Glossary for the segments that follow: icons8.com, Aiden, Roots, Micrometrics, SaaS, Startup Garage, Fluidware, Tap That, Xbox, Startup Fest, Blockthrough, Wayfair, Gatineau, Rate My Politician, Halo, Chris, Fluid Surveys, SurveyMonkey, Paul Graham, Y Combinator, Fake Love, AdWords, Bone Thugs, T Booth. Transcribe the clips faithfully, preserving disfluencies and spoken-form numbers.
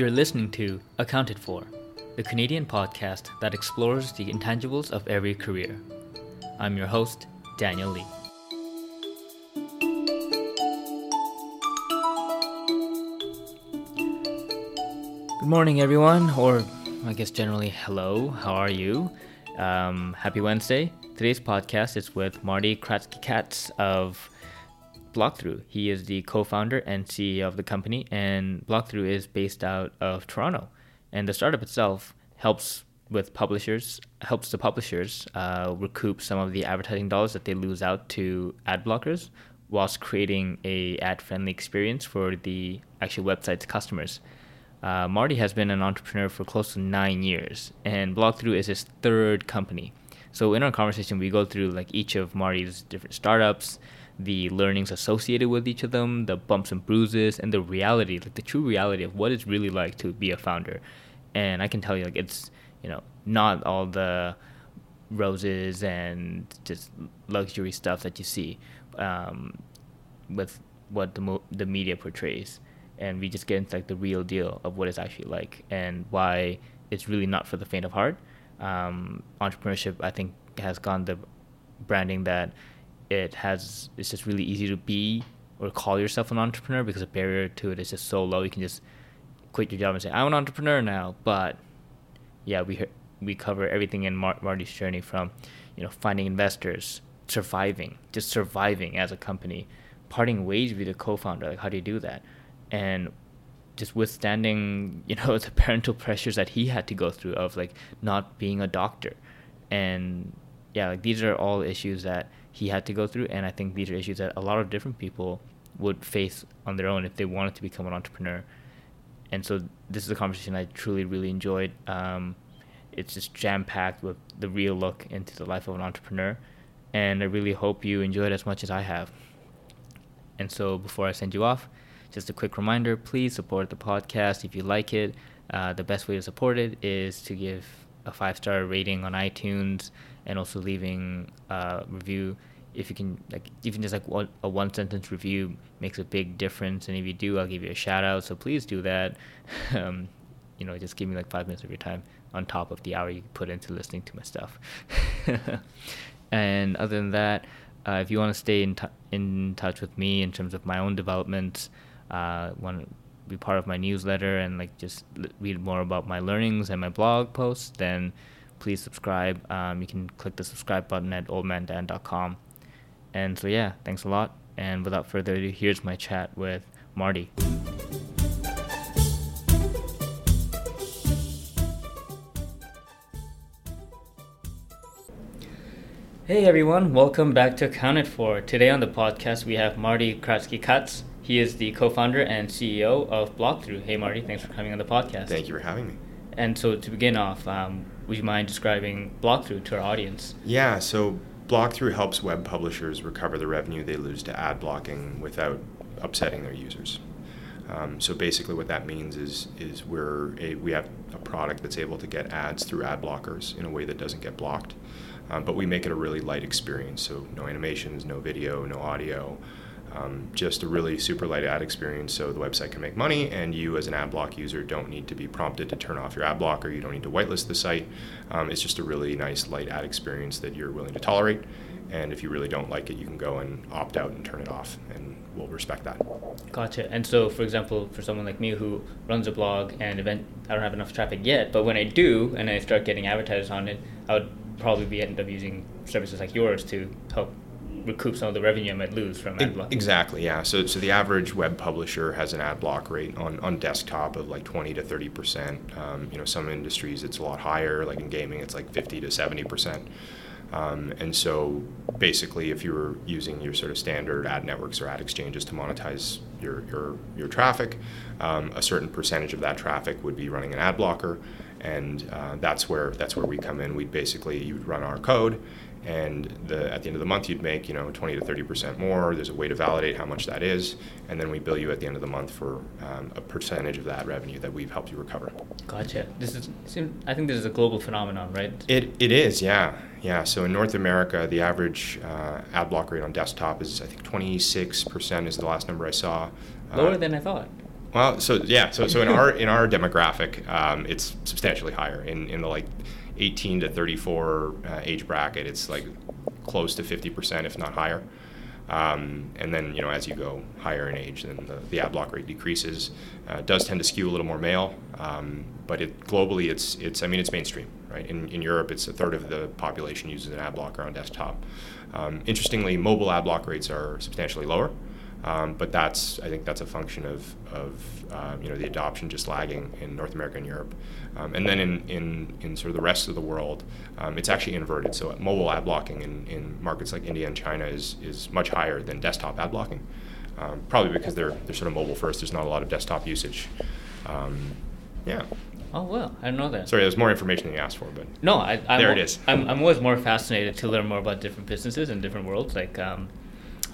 You're listening to Accounted For, the Canadian podcast that explores the intangibles of every career. I'm your host, Daniel Lee. Good morning, everyone, or I guess generally, hello, how are you? Um, happy Wednesday. Today's podcast is with Marty Krasky-Katz of Blockthrough. He is the co-founder and C E O of the company, and Blockthrough is based out of Toronto. And the startup itself helps with publishers, helps the publishers uh, recoup some of the advertising dollars that they lose out to ad blockers, whilst creating a ad-friendly experience for the actual website's customers. Uh, Marty has been an entrepreneur for close to nine years, and Blockthrough is his third company. So in our conversation, we go through like each of Marty's different startups, the learnings associated with each of them, the bumps and bruises, and the reality, like the true reality of what it's really like to be a founder. And I can tell you, like, it's, you know, not all the roses and just luxury stuff that you see um, with what the, mo- the media portrays. And we just get into like the real deal of what it's actually like and why it's really not for the faint of heart. Um, entrepreneurship, I think, has gone the branding that it has. It's just really easy to be or call yourself an entrepreneur because the barrier to it is just so low. You can just quit your job and say, "I'm an entrepreneur now." But yeah, we we cover everything in Mar- Marty's journey, from, you know, finding investors, surviving, just surviving as a company, parting ways with a co-founder. Like, how do you do that? And just withstanding, you know, the parental pressures that he had to go through of like not being a doctor. And yeah, like these are all issues that he had to go through. And I think these are issues that a lot of different people would face on their own if they wanted to become an entrepreneur. And so this is a conversation I truly, really enjoyed. Um, it's just jam-packed with the real look into the life of an entrepreneur. And I really hope you enjoy it as much as I have. And so before I send you off, just a quick reminder, please support the podcast if you like it. Uh, the best way to support it is to give a five-star rating on iTunes and also leaving a review. If you can, like, even just like one, a one-sentence review makes a big difference. And if you do, I'll give you a shout-out. So please do that. Um, you know, just give me like five minutes of your time on top of the hour you put into listening to my stuff. And other than that, uh, if you want to stay in t- in touch with me in terms of my own developments, Uh, want to be part of my newsletter and like just l- read more about my learnings and my blog posts, then please subscribe. Um, you can click the subscribe button at old man dan dot com. And so yeah, thanks a lot. And without further ado, here's my chat with Marty. Hey everyone, welcome back to Accounted For. Today on the podcast, we have Marty Krasky-Katz. He is the co-founder and C E O of Blockthrough. Hey, Marty, thanks for coming on the podcast. Thank you for having me. And so to begin off, um, would you mind describing Blockthrough to our audience? Yeah, so Blockthrough helps web publishers recover the revenue they lose to ad blocking without upsetting their users. Um, so basically what that means is is we're a, we have a product that's able to get ads through ad blockers in a way that doesn't get blocked. Um, but we make it a really light experience, so no animations, no video, no audio. Um, just a really super light ad experience so the website can make money, and you as an ad block user don't need to be prompted to turn off your ad blocker. You don't need to whitelist the site. Um, it's just a really nice light ad experience that you're willing to tolerate, and if you really don't like it, you can go and opt out and turn it off, and we'll respect that. Gotcha. And so, for example, for someone like me who runs a blog and event, I don't have enough traffic yet, but when I do and I start getting advertisers on it, I would probably be end up using services like yours to help recoup some of the revenue I might lose from ad block. Exactly, yeah. So so the average web publisher has an ad block rate on, on desktop of like twenty to thirty percent. Um, you know, some industries it's a lot higher, like in gaming it's like fifty to seventy percent. Um, and so basically if you were using your sort of standard ad networks or ad exchanges to monetize your, your, your traffic, um, a certain percentage of that traffic would be running an ad blocker, and uh, that's where that's where we come in. We'd basically, you'd run our code, and the, at the end of the month you'd make, you know, twenty to thirty percent more. There's a way to validate how much that is, and then we bill you at the end of the month for um, a percentage of that revenue that we've helped you recover. Gotcha. This is, I think this is a global phenomenon, right? It It is, yeah. Yeah, so in North America, the average uh, ad block rate on desktop is, I think, twenty-six percent is the last number I saw. Lower uh, than I thought. Well, so yeah, so so in our in our demographic, um, it's substantially higher. In in the like eighteen to thirty-four uh, age bracket, it's like close to fifty percent, if not higher. Um, and then, you know, as you go higher in age, then the, the ad block rate decreases. Uh, it does tend to skew a little more male, um, but it globally, it's it's I mean, it's mainstream, right? In in Europe, it's a third of the population uses an ad blocker on desktop. Um, interestingly, mobile ad block rates are substantially lower. Um, but that's, I think that's a function of, of uh, you know, the adoption just lagging in North America and Europe. Um, and then in, in, in sort of the rest of the world, um, it's actually inverted. So mobile ad blocking in, in markets like India and China is, is much higher than desktop ad blocking, um, probably because they're they're sort of mobile first. There's not a lot of desktop usage. Um, yeah. Oh, well, I didn't know that. Sorry, there's more information than you asked for, but no, I, I'm there it is. I'm, I'm always more fascinated to learn more about different businesses and different worlds. Like um,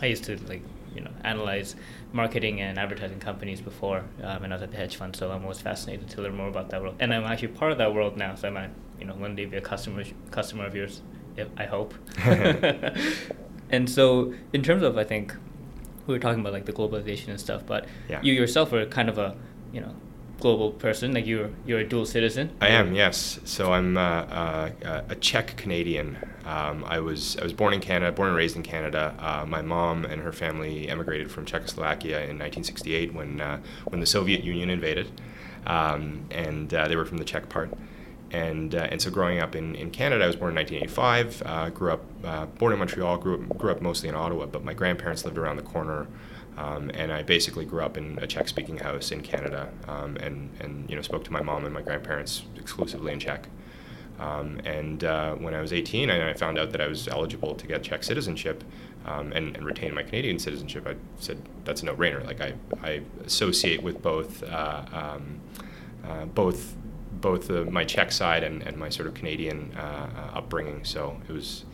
I used to, like, you know, analyze marketing and advertising companies before um, and I was at the hedge fund, so I'm always fascinated to learn more about that world. And I'm actually part of that world now, so I might, you know, one day be a customer customer of yours, if, I hope. And so in terms of, I think, we were talking about like the globalization and stuff, but yeah. you yourself are kind of a, you know, global person, like you're you're a dual citizen. I am, yes. So I'm uh, uh, a Czech Canadian. Um, I was I was born in Canada, born and raised in Canada. Uh, my mom and her family emigrated from Czechoslovakia in nineteen sixty-eight when uh, when the Soviet Union invaded, um, and uh, they were from the Czech part. And uh, and so growing up in, in Canada, I was born in nineteen eighty-five. Uh, grew up uh, born in Montreal. Grew up, grew up mostly in Ottawa, but my grandparents lived around the corner. Um, and I basically grew up in a Czech-speaking house in Canada, um, and, and you know spoke to my mom and my grandparents exclusively in Czech. Um, and uh, when I was eighteen, I, I found out that I was eligible to get Czech citizenship um, and, and retain my Canadian citizenship. I said, that's a no-brainer. Like I, I associate with both uh, um, uh, both both uh, my Czech side and, and my sort of Canadian uh, uh, upbringing. So it was.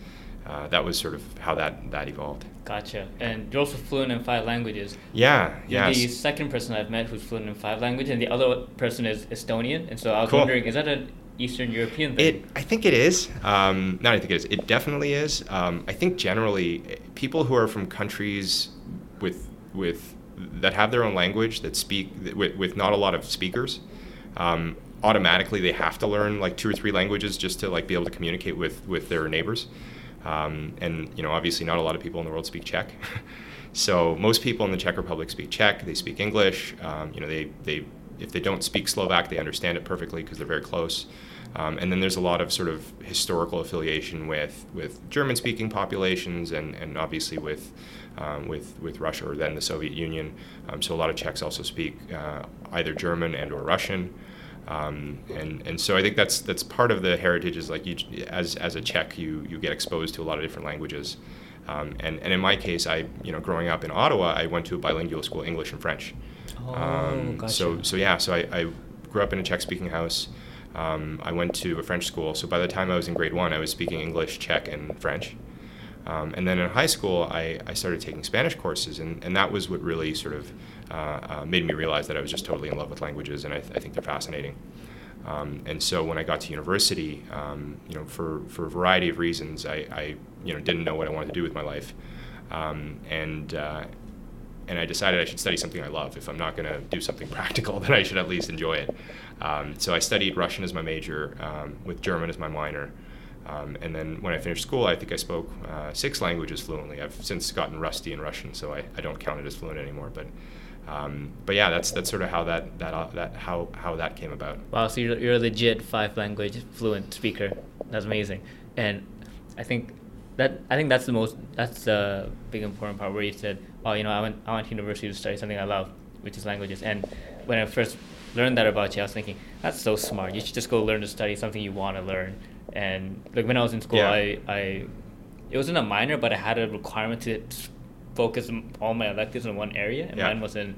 Uh, that was sort of how that, that evolved. Gotcha. And you're also fluent in five languages. Yeah, yeah. The second person I've met who's fluent in five languages, and the other person is Estonian. And so I was cool. wondering, is that an Eastern European thing? It, I think it is. Um, no, I think it is. It definitely is. Um, I think generally people who are from countries with with that have their own language, that speak with, with not a lot of speakers, um, automatically they have to learn like two or three languages just to like be able to communicate with, with their neighbors. Um, and, you know, obviously not a lot of people in the world speak Czech. So most people in the Czech Republic speak Czech. They speak English. Um, you know, they, they if they don't speak Slovak, they understand it perfectly because they're very close. Um, and then there's a lot of sort of historical affiliation with, with German-speaking populations and, and obviously with, um, with with Russia or then the Soviet Union. Um, so a lot of Czechs also speak uh, either German and or Russian. Um, and, and so I think that's that's part of the heritage is like you, as as a Czech you, you get exposed to a lot of different languages, um, and and in my case I you know growing up in Ottawa I went to a bilingual school, English and French. Oh, um, gotcha. So so yeah so I, I grew up in a Czech speaking house. Um, I went to a French school. So by the time I was in grade one I was speaking English, Czech, and French. Um, and then in high school, I, I started taking Spanish courses, and, and that was what really sort of uh, uh, made me realize that I was just totally in love with languages, and I, th- I think they're fascinating. Um, and so when I got to university, um, you know, for, for a variety of reasons, I, I you know didn't know what I wanted to do with my life, um, and uh, and I decided I should study something I love. If I'm not going to do something practical, then I should at least enjoy it. Um, so I studied Russian as my major, um, with German as my minor. Um, and then when I finished school, I think I spoke uh, six languages fluently. I've since gotten rusty in Russian, so I, I don't count it as fluent anymore. But um, but yeah, that's that's sort of how that that uh, that how, how that came about. Wow, so you're you're a legit five language fluent speaker. That's amazing. And I think that I think that's the most that's the big important part where you said, oh, you know, I went I went to university to study something I love, which is languages. And when I first learned that about you, I was thinking that's so smart. You should just go learn to study something you want to learn. And like when I was in school, yeah. I, I it wasn't a minor, but I had a requirement to focus all my electives in one area, and yeah. mine was in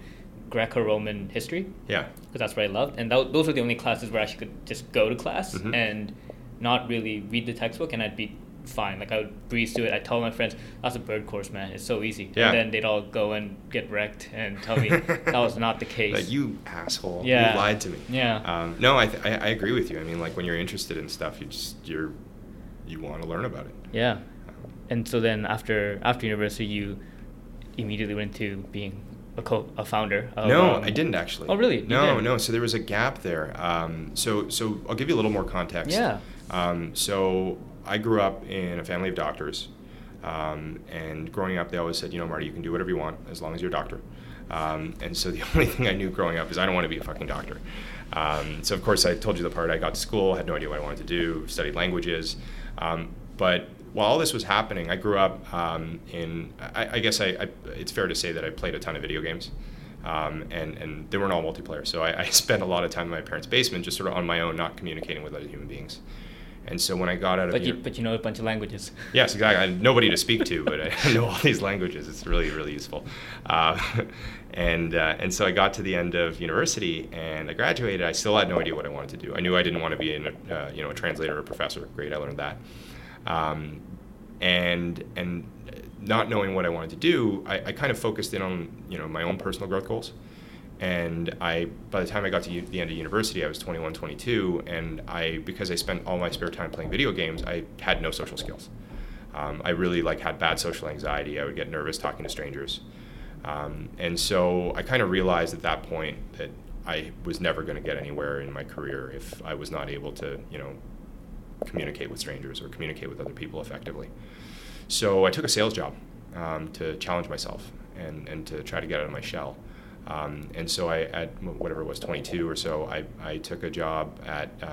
Greco-Roman history. Yeah, because that's what I loved, and that, those were the only classes where I actually could just go to class mm-hmm. and not really read the textbook, and I'd be fine. Like I would breeze through it. I tell my friends, "That's a bird course, man. It's so easy." Yeah. And then they'd all go and get wrecked and tell me that was not the case. Like you asshole. Yeah. You lied to me. Yeah. Um, no, I, th- I I agree with you. I mean, like when you're interested in stuff, you just you're you want to learn about it. Yeah. And so then after after university, you immediately went to being a co a founder? Of, no, um, I didn't actually. Oh, really? You no, didn't. no. So there was a gap there. Um, so so I'll give you a little more context. Yeah. Um, so I grew up in a family of doctors, um, and growing up they always said, you know, Marty, you can do whatever you want as long as you're a doctor. Um, and so the only thing I knew growing up is I don't want to be a fucking doctor. Um, so of course I told you the part I got to school, had no idea what I wanted to do, studied languages. Um, but while all this was happening, I grew up um, in, I, I guess I, I, it's fair to say that I played a ton of video games. Um, and, and they weren't all multiplayer. So I, I spent a lot of time in my parents' basement, just sort of on my own, not communicating with other human beings. And so when I got out of... But you, but you know a bunch of languages. Yes, exactly. I had nobody to speak to, but I know all these languages. It's really, really useful. Uh, and uh, and so I got to the end of university and I graduated. I still had no idea what I wanted to do. I knew I didn't want to be in a, uh, you know, a translator or a professor. Great, I learned that. Um, and and not knowing what I wanted to do, I, I kind of focused in on, you know, my own personal growth goals. And I, by the time I got to the end of university, I was twenty-one, twenty-two, and I, because I spent all my spare time playing video games, I had no social skills. Um, I really like had bad social anxiety. I would get nervous talking to strangers, um, and so I kind of realized at that point that I was never going to get anywhere in my career if I was not able to, you know, communicate with strangers or communicate with other people effectively. So I took a sales job um, to challenge myself and and to try to get out of my shell. Um, and so I, at whatever it was, twenty-two or so, I, I took a job at, uh,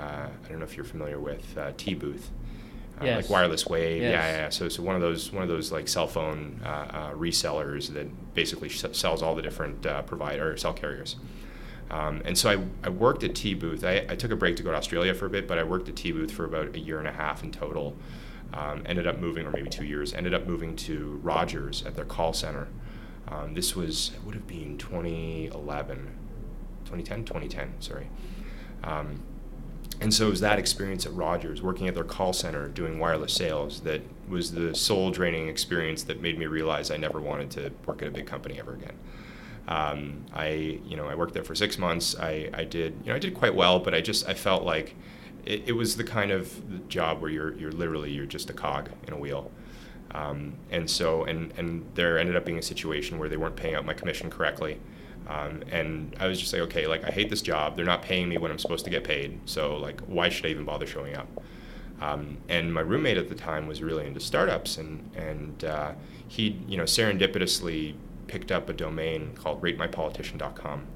I don't know if you're familiar with uh, T Booth, uh, yes. like Wireless Wave, yes. yeah, yeah. So, so one of those, one of those like cell phone uh, uh, resellers that basically sh- sells all the different uh, provider or cell carriers. Um, and so I, I worked at T Booth. I, I took a break to go to Australia for a bit, but I worked at T Booth for about a year and a half in total. Um, ended up moving, or maybe two years. Ended up moving to Rogers at their call center. Um, this was, it would have been twenty eleven, twenty ten, twenty ten, sorry. Um, and so it was that experience at Rogers, working at their call center, doing wireless sales, that was the soul draining experience that made me realize I never wanted to work at a big company ever again. Um, I, you know, I worked there for six months. I, I did, you know, I did quite well, but I just, I felt like it, it was the kind of job where you're, you're literally, you're just a cog in a wheel. Um, and so, and, and there ended up being a situation where they weren't paying out my commission correctly. Um, and I was just like, okay, like I hate this job. They're not paying me when I'm supposed to get paid. So like, why should I even bother showing up? Um, and my roommate at the time was really into startups, and, and, uh, he, you know, serendipitously picked up a domain called rate my politician dot com.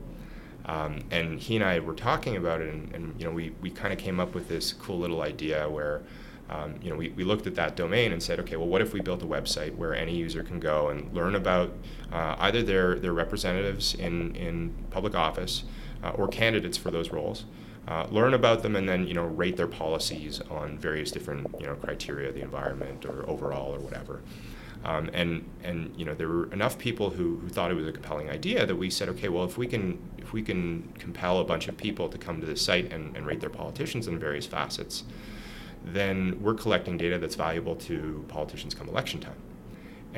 Um, and he and I were talking about it, and, and you know, we, we kind of came up with this cool little idea where, Um, you know, we, we looked at that domain and said, okay, well, what if we built a website where any user can go and learn about uh, either their, their representatives in, in public office uh, or candidates for those roles, uh, learn about them, and then, you know, rate their policies on various different, you know, criteria, the environment or overall or whatever. Um, and, and, you know, there were enough people who, who thought it was a compelling idea that we said, okay, well, if we can, if we can compel a bunch of people to come to this site and, and rate their politicians in various facets, then we're collecting data that's valuable to politicians come election time.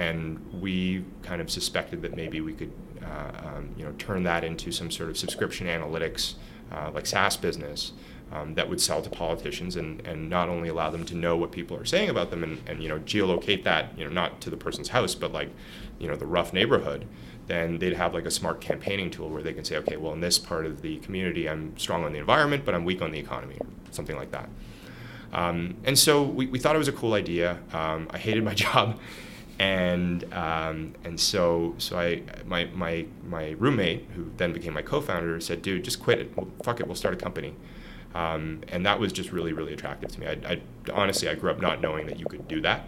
And we kind of suspected that maybe we could uh, um, you know, turn that into some sort of subscription analytics, uh, like SaaS business, um, that would sell to politicians and, and not only allow them to know what people are saying about them and, and you know, geolocate that, you know, not to the person's house, but like, you know, the rough neighborhood, then they'd have like a smart campaigning tool where they can say, okay, well, in this part of the community, I'm strong on the environment, but I'm weak on the economy, or something like that. Um, and so we, we thought it was a cool idea. Um, I hated my job, and um, and so so I my my my roommate, who then became my co-founder, said, "Dude, just quit it. Well, fuck it. We'll start a company." Um, and that was just really really attractive to me. I, I honestly I grew up not knowing that you could do that.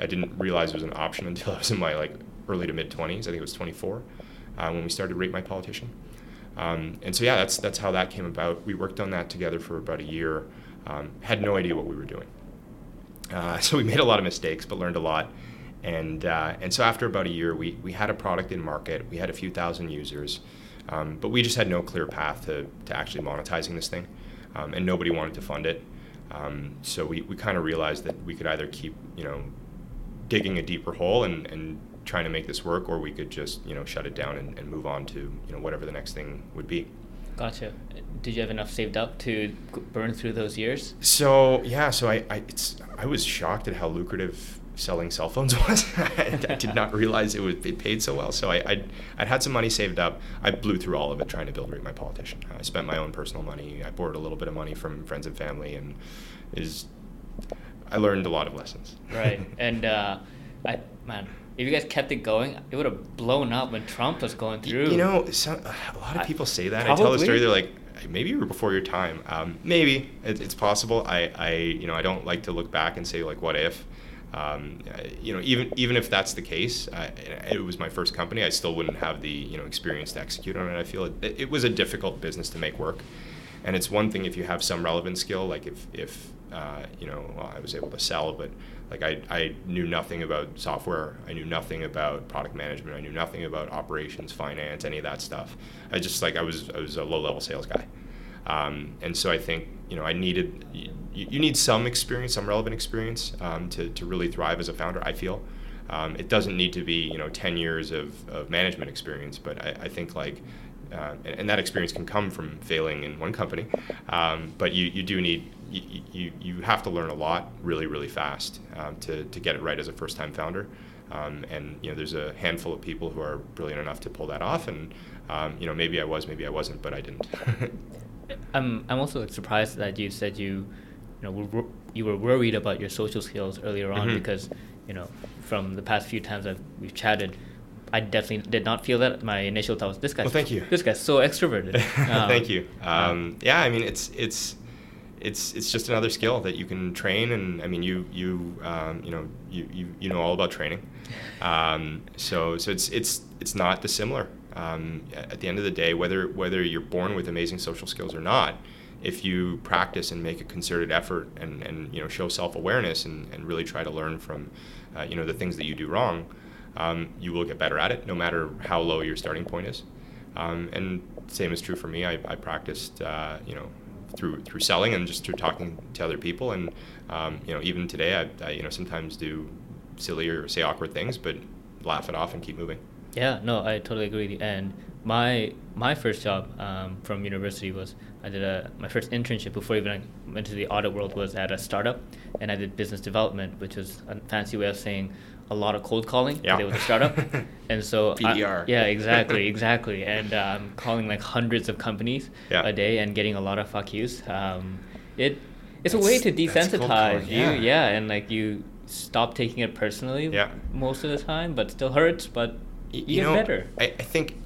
I didn't realize it was an option until I was in my like early to mid twenties. I think it was twenty-four uh, when we started Rate My Politician. Um, and so yeah, that's that's how that came about. We worked on that together for about a year. Um, had no idea what we were doing. Uh, so we made a lot of mistakes, but learned a lot. And uh, and so after about a year, we, we had a product in market. We had a few thousand users, um, but we just had no clear path to, to actually monetizing this thing. Um, and nobody wanted to fund it. Um, so we, we kind of realized that we could either keep, you know, digging a deeper hole and, and trying to make this work, or we could just, you know, shut it down and, and move on to, you know, whatever the next thing would be. Gotcha. Did you have enough saved up to burn through those years? So yeah, so I I, it's, I was shocked at how lucrative selling cell phones was. I, I did not realize it was it paid so well. So I, I'd, I'd had some money saved up. I blew through all of it trying to build Rate My Politician. I spent my own personal money. I borrowed a little bit of money from friends and family, and is I learned a lot of lessons. Right, and uh, I man. If you guys kept it going, it would have blown up when Trump was going through. You know, some, a lot of people say that. Probably. I tell the story, they're like, maybe you were before your time. Um, maybe. It, it's possible. I, I, you know, I don't like to look back and say, like, what if? Um, you know, even even if that's the case, I, it was my first company. I still wouldn't have the, you know, experience to execute on it. I feel it, it was a difficult business to make work. And it's one thing if you have some relevant skill, like if, if uh, you know, well, I was able to sell, but... Like I, I knew nothing about software. I knew nothing about product management. I knew nothing about operations, finance, any of that stuff. I just like I was I was a low-level sales guy, um, and so I think you know I needed you, you need some experience, some relevant experience um, to to really thrive as a founder. I feel um, it doesn't need to be you know ten years of, of management experience, but I, I think like. Uh, and, and that experience can come from failing in one company, um, but you, you do need you, you you have to learn a lot really really fast um, to to get it right as a first time founder, um, and you know there's a handful of people who are brilliant enough to pull that off, and um, you know maybe I was maybe I wasn't, but I didn't. I'm I'm also surprised that you said you you know were, you were worried about your social skills earlier on mm-hmm. because you know from the past few times that we've chatted. I definitely did not feel that. My initial thought was, this guy's, well, thank you. This guy's so extroverted. Um, thank you. Um, yeah, I mean, it's it's it's it's just another skill that you can train, and I mean, you you um, you know you, you you know all about training, um, so so it's it's it's not dissimilar. Um, at the end of the day, whether whether you're born with amazing social skills or not, if you practice and make a concerted effort and and you know show self-awareness and, and really try to learn from uh, you know the things that you do wrong. Um, you will get better at it, no matter how low your starting point is. Um, and same is true for me. I, I practiced, uh, you know, through through selling and just through talking to other people. And um, you know, even today, I, I you know sometimes do silly or say awkward things, but laugh it off and keep moving. Yeah, no, I totally agree. And my my first job um, from university was I did a my first internship before even I went to the audit world was at a startup, and I did business development, which is a fancy way of saying. A lot of cold calling. Yeah. It was a startup, and so P D R. I, yeah, exactly, exactly. And um, calling like hundreds of companies yeah. a day and getting a lot of fuck yous. Um, it it's that's, a way to desensitize you, yeah. yeah, and like you stop taking it personally yeah. most of the time, but still hurts. But you, you know, better. I, I think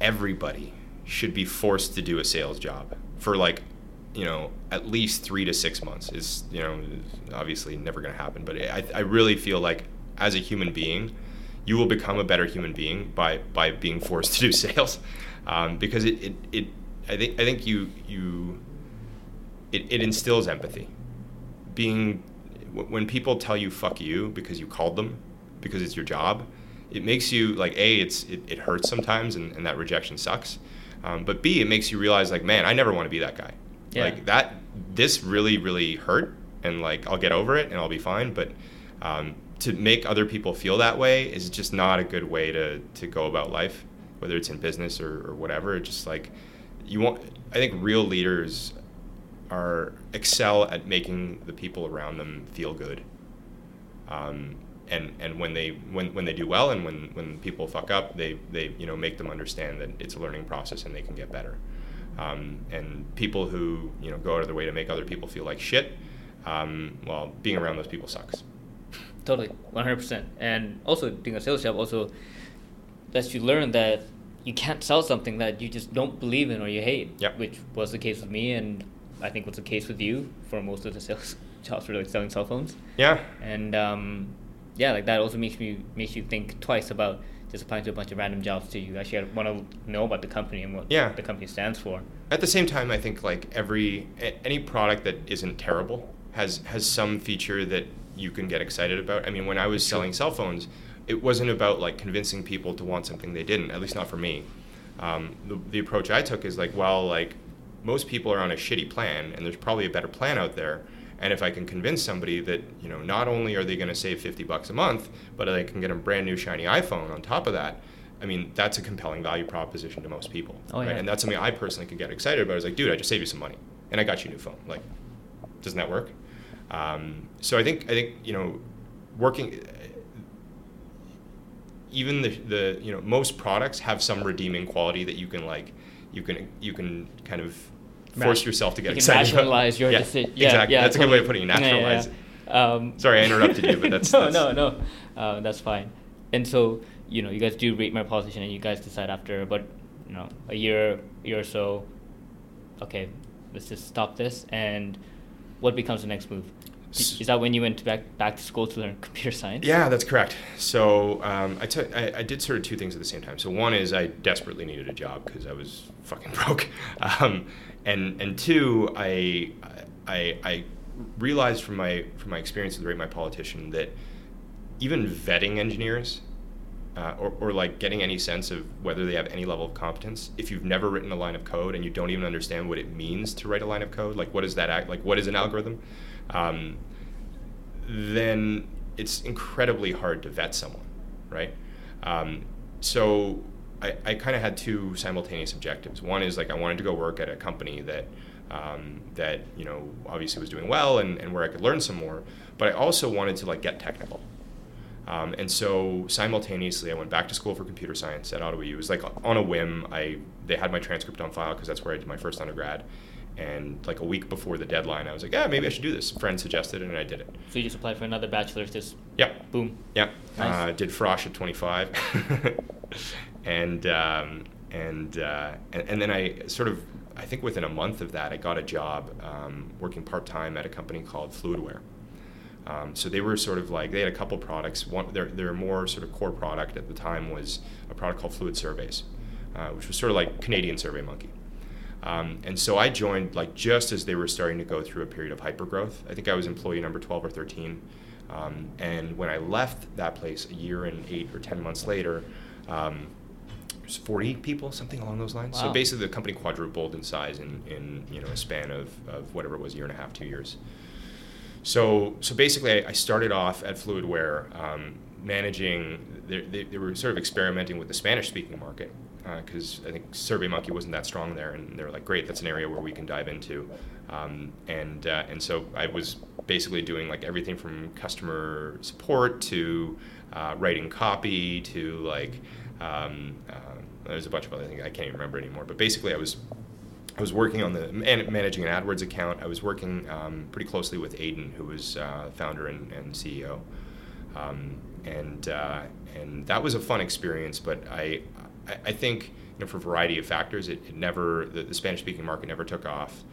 everybody should be forced to do a sales job for like. You know, at least three to six months is, you know, obviously never going to happen. But I, I really feel like as a human being, you will become a better human being by, by being forced to do sales, um, because it, it, it I think I think you you it, it instills empathy. Being when people tell you fuck you because you called them because it's your job, it makes you like a it's it, it hurts sometimes and, and that rejection sucks, um, but b it makes you realize like man I never want to be that guy. Yeah. Like that, this really, really hurt, and like I'll get over it and I'll be fine. But um, to make other people feel that way is just not a good way to, to go about life, whether it's in business or, or whatever. It's just like you want. I think real leaders are excel at making the people around them feel good. Um, and and when they when, when they do well and when, when people fuck up, they they you know make them understand that it's a learning process and they can get better. Um, and people who, you know, go out of their way to make other people feel like shit, um, well, being around those people sucks. Totally, one hundred percent. And also, doing a sales job also lets you learn that you can't sell something that you just don't believe in or you hate, yep. which was the case with me and I think was the case with you for most of the sales jobs were like selling cell phones. Yeah. And, um, yeah, like that also makes me makes you think twice about just applying to a bunch of random jobs to you. Actually, I want to know about the company and what yeah. the company stands for. At the same time, I think like every any product that isn't terrible has has some feature that you can get excited about. I mean, when I was selling cell phones, it wasn't about like convincing people to want something they didn't. At least not for me. Um, the, the approach I took is like, well, like most people are on a shitty plan, and there's probably a better plan out there. And if I can convince somebody that, you know, not only are they going to save fifty bucks a month, but they can get a brand new shiny iPhone on top of that, I mean, that's a compelling value proposition to most people. Oh, yeah. Right? And that's something I personally could get excited about. I was like, dude, I just saved you some money, and I got you a new phone. Like, doesn't that work? Um, so I think, I think you know, working, even the, the, you know, most products have some redeeming quality that you can like, you can, you can kind of force yourself to get you excited. You can rationalize your yeah, decision. Yeah, exactly. Yeah, that's totally. A good way of putting it, naturalize yeah, yeah. it. Um, Sorry, I interrupted you, but that's... no, that's, no, no, no, uh, that's fine. And so, you know, you guys do Rate My Politician and you guys decide after about, you know, a year, year or so, okay, let's just stop this. And what becomes the next move? Is that when you went back back to school to learn computer science? Yeah, that's correct. So um, I, t- I, I did sort of two things at the same time. So one is I desperately needed a job because I was fucking broke. Um, and and two, I, I I realized from my from my experience with Rate My Politician that even vetting engineers uh, or, or like getting any sense of whether they have any level of competence, if you've never written a line of code and you don't even understand what it means to write a line of code, like what is that act, like what is an algorithm? Um, then it's incredibly hard to vet someone, right? Um, so I, I kind of had two simultaneous objectives. One is like I wanted to go work at a company that um, that you know obviously was doing well and, and where I could learn some more, but I also wanted to like get technical. Um, and so simultaneously, I went back to school for computer science at Ottawa U. It was like on a whim. I they had my transcript on file because that's where I did my first undergrad. And like a week before the deadline, I was like, yeah, maybe I should do this. A friend suggested it, and I did it. So you just applied for another bachelor's, just yeah, boom. Yeah. Nice. Uh, did Frosh at twenty-five. and, um, and, uh, and and then I sort of, I think within a month of that, I got a job um, working part-time at a company called Fluidware. Um, so they were sort of like, they had a couple products. One, their, their more sort of core product at the time was a product called Fluid Surveys, uh, which was sort of like Canadian SurveyMonkey. Um, and so I joined like just as they were starting to go through a period of hypergrowth. I think I was employee number twelve or thirteen. Um, and when I left that place a year and eight or ten months later, um, there's forty people, something along those lines. Wow. So basically the company quadrupled in size in, in you know a span of, of whatever it was, a year and a half, two years. So so basically I, I started off at Fluidware um, managing, they, they, they were sort of experimenting with the Spanish-speaking market. Because uh, I think SurveyMonkey wasn't that strong there, and they were like, "Great, that's an area where we can dive into," um, and uh, and so I was basically doing like everything from customer support to uh, writing copy to like um, uh, there's a bunch of other things I can't even remember anymore. But basically, I was I was working on the man- managing an AdWords account. I was working um, pretty closely with Aiden, who was uh, founder and, and C E O, um, and uh, and that was a fun experience. But I. I think you know, for a variety of factors, it, it never the, the Spanish-speaking market never took off.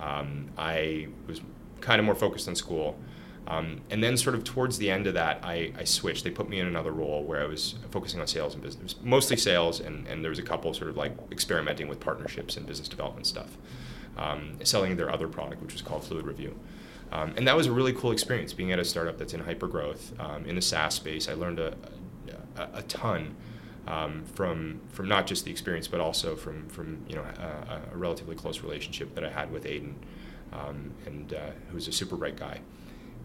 Um, I was kind of more focused on school, um, and then sort of towards the end of that, I, I switched. They put me in another role where I was focusing on sales and business, mostly sales, and, and there was a couple sort of like experimenting with partnerships and business development stuff, um, selling their other product, which was called Fluid Review. Um, and that was a really cool experience, being at a startup that's in hypergrowth um, in the SaaS space. I learned a, a, a ton. Um, from from not just the experience, but also from from you know uh, a relatively close relationship that I had with Aiden, um, and uh, who's a super bright guy,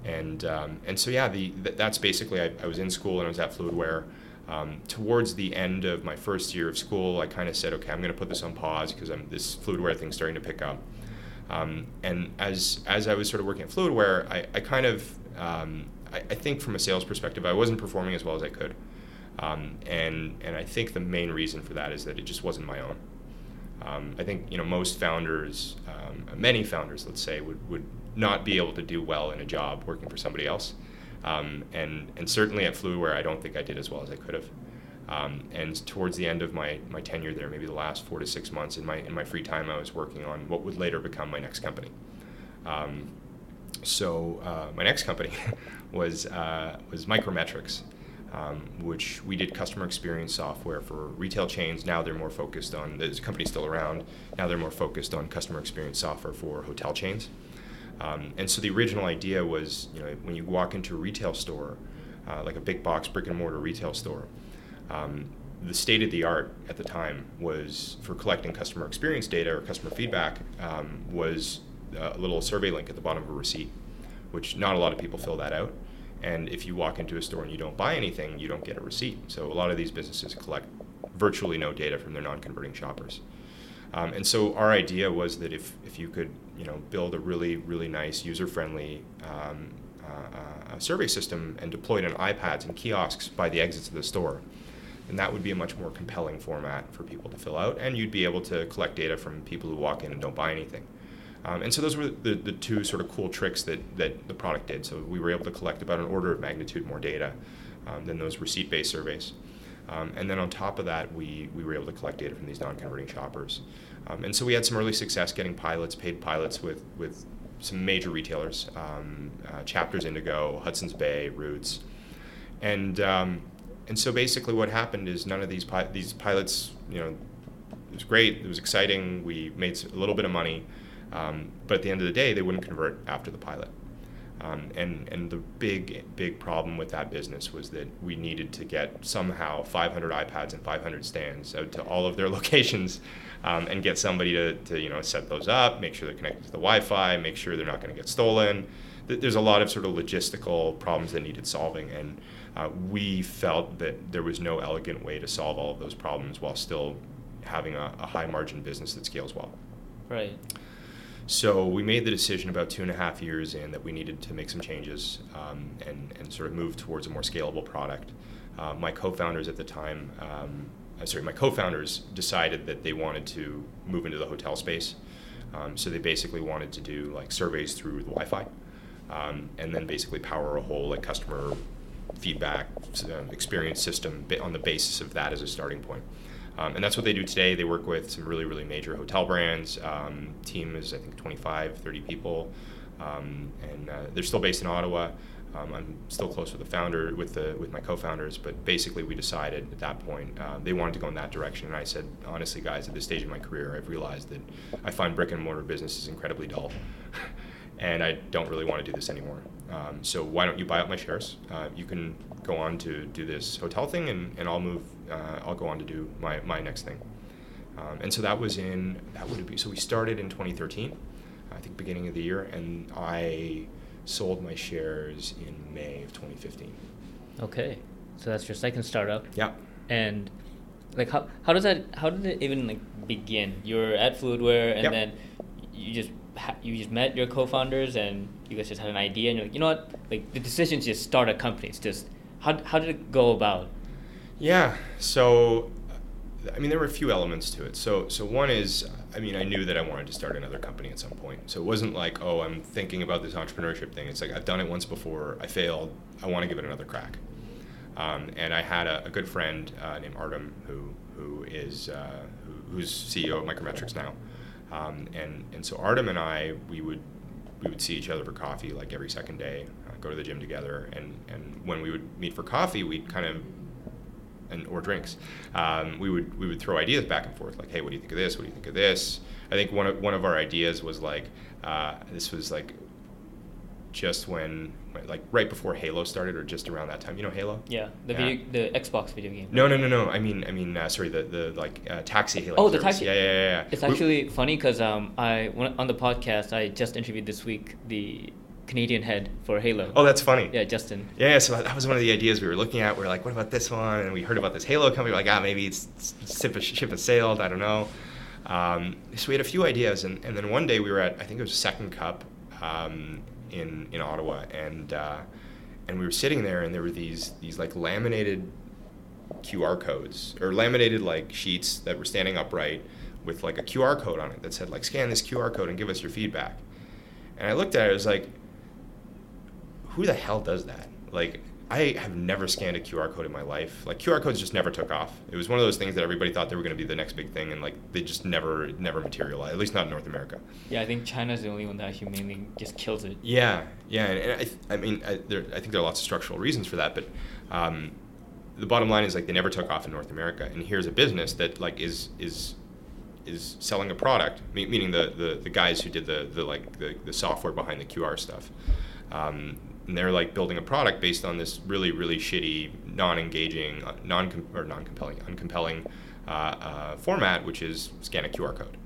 and um, and so yeah, the th- that's basically I, I was in school and I was at Fluidware. Um, towards the end of my first year of school, I kind of said, okay, I'm going to put this on pause because I'm this Fluidware thing's starting to pick up, um, and as as I was sort of working at Fluidware, I I kind of um, I, I think from a sales perspective, I wasn't performing as well as I could. Um, and and I think the main reason for that is that it just wasn't my own. Um, I think you know most founders, um, many founders, let's say, would, would not be able to do well in a job working for somebody else. Um, and and certainly at Fluidware, I don't think I did as well as I could have. Um, and towards the end of my, my tenure there, maybe the last four to six months in my in my free time, I was working on what would later become my next company. Um, so uh, my next company was uh, was Micrometrics. Um, which we did customer experience software for retail chains. Now they're more focused on, the company's still around, now they're more focused on customer experience software for hotel chains. Um, and so the original idea was, you know, when you walk into a retail store, uh, like a big box brick and mortar retail store, um, the state of the art at the time was for collecting customer experience data or customer feedback um, was a little survey link at the bottom of a receipt, which not a lot of people fill that out. And if you walk into a store and you don't buy anything, you don't get a receipt. So a lot of these businesses collect virtually no data from their non-converting shoppers. Um, and so our idea was that if if you could, you know, build a really, really nice user-friendly um, uh, a survey system and deployed on iPads and kiosks by the exits of the store. And that would be a much more compelling format for people to fill out, and you'd be able to collect data from people who walk in and don't buy anything. Um, and so those were the, the two sort of cool tricks that, that the product did. So we were able to collect about an order of magnitude more data um, than those receipt-based surveys. Um, and then on top of that, we, we were able to collect data from these non-converting shoppers. Um, and so we had some early success getting pilots, paid pilots with, with some major retailers, um, uh, Chapters Indigo, Hudson's Bay, Roots. And um, and so basically what happened is none of these pi- these pilots, you know, it was great, it was exciting, we made a little bit of money. Um, but at the end of the day, they wouldn't convert after the pilot. Um, and, and the big, big problem with that business was that we needed to get somehow five hundred iPads and five hundred stands out to all of their locations um, and get somebody to, to, you know, set those up, make sure they're connected to the Wi-Fi, make sure they're not going to get stolen. There's a lot of sort of logistical problems that needed solving. And uh, we felt that there was no elegant way to solve all of those problems while still having a, a high margin business that scales well. Right. So we made the decision about two and a half years in that we needed to make some changes um, and, and sort of move towards a more scalable product. Uh, my co-founders at the time, um, sorry, my co-founders decided that they wanted to move into the hotel space. Um, so they basically wanted to do like surveys through the Wi-Fi um, and then basically power a whole like customer feedback experience system on the basis of that as a starting point. Um, and that's what they do today. They work with some really, really major hotel brands. Um, team is, I think, twenty-five, thirty people. Um, and uh, they're still based in Ottawa. Um, I'm still close with the founder, with the with my co-founders. But basically, we decided at that point uh, they wanted to go in that direction. And I said, honestly, guys, at this stage of my career, I've realized that I find brick and mortar businesses incredibly dull. And I don't really want to do this anymore. Um, so why don't you buy out my shares? Uh, you can go on to do this hotel thing, and, and I'll move. Uh, I'll go on to do my, my next thing. Um, and so that was in that would be so we started in twenty thirteen, I think beginning of the year, and I sold my shares in May of twenty fifteen. Okay, so that's your second startup. Yeah. And like how how does that how did it even like begin? You were at Fluidware, and yep. then you just. You just met your co-founders, and you guys just had an idea, and you're like, you know what? Like the decision to just start a company. It's just how how did it go about? Yeah. So, I mean, there were a few elements to it. So so one is, I mean, I knew that I wanted to start another company at some point. So it wasn't like, oh, I'm thinking about this entrepreneurship thing. It's like I've done it once before. I failed. I want to give it another crack. Um, and I had a, a good friend uh, named Artem who who is uh, who, who's C E O of Micrometrics now. Um, and, and so Artem and I, we would we would see each other for coffee like every second day, uh, go to the gym together, and, and when we would meet for coffee, we'd kind of, and or drinks, um, we would we would throw ideas back and forth, like, hey, what do you think of this? What do you think of this? I think one of one of our ideas was like, uh, this was like just when, like right before Halo started, or just around that time, you know Halo? Yeah, the yeah. Video, the Xbox video game. No, no, no, no. I mean, I mean, uh, sorry, the the like uh, taxi Halo. Oh, the service. taxi. Yeah, yeah, yeah. yeah. It's we- actually funny because um, I on the podcast I just interviewed this week the Canadian head for Halo. Oh, that's funny. Yeah, Justin. Yeah, so that was one of the ideas we were looking at. We we're like, what about this one? And we heard about this Halo company. We're like, ah, maybe it's ship has ship sailed. I don't know. Um, so we had a few ideas, and, and then one day we were at I think it was Second Cup. Um, in in Ottawa, and uh, and we were sitting there, and there were these these like laminated Q R codes, or laminated like sheets that were standing upright with like a Q R code on it that said like, scan this Q R code and give us your feedback. And I looked at it, I was like, who the hell does that? Like, I have never scanned a Q R code in my life. Like, Q R codes just never took off. It was one of those things that everybody thought they were going to be the next big thing, and like they just never never materialized, at least not in North America. Yeah, I think China's the only one that actually mainly just kills it. Yeah, yeah, and, and I, th- I mean, I, there, I think there are lots of structural reasons for that, but um, the bottom line is like they never took off in North America, and here's a business that like is is is selling a product, me- meaning the, the the guys who did the the like the, the software behind the Q R stuff. Um, And they're like building a product based on this really, really shitty, non-engaging, non or non-compelling, uncompelling uh, uh, format, which is scan a Q R code.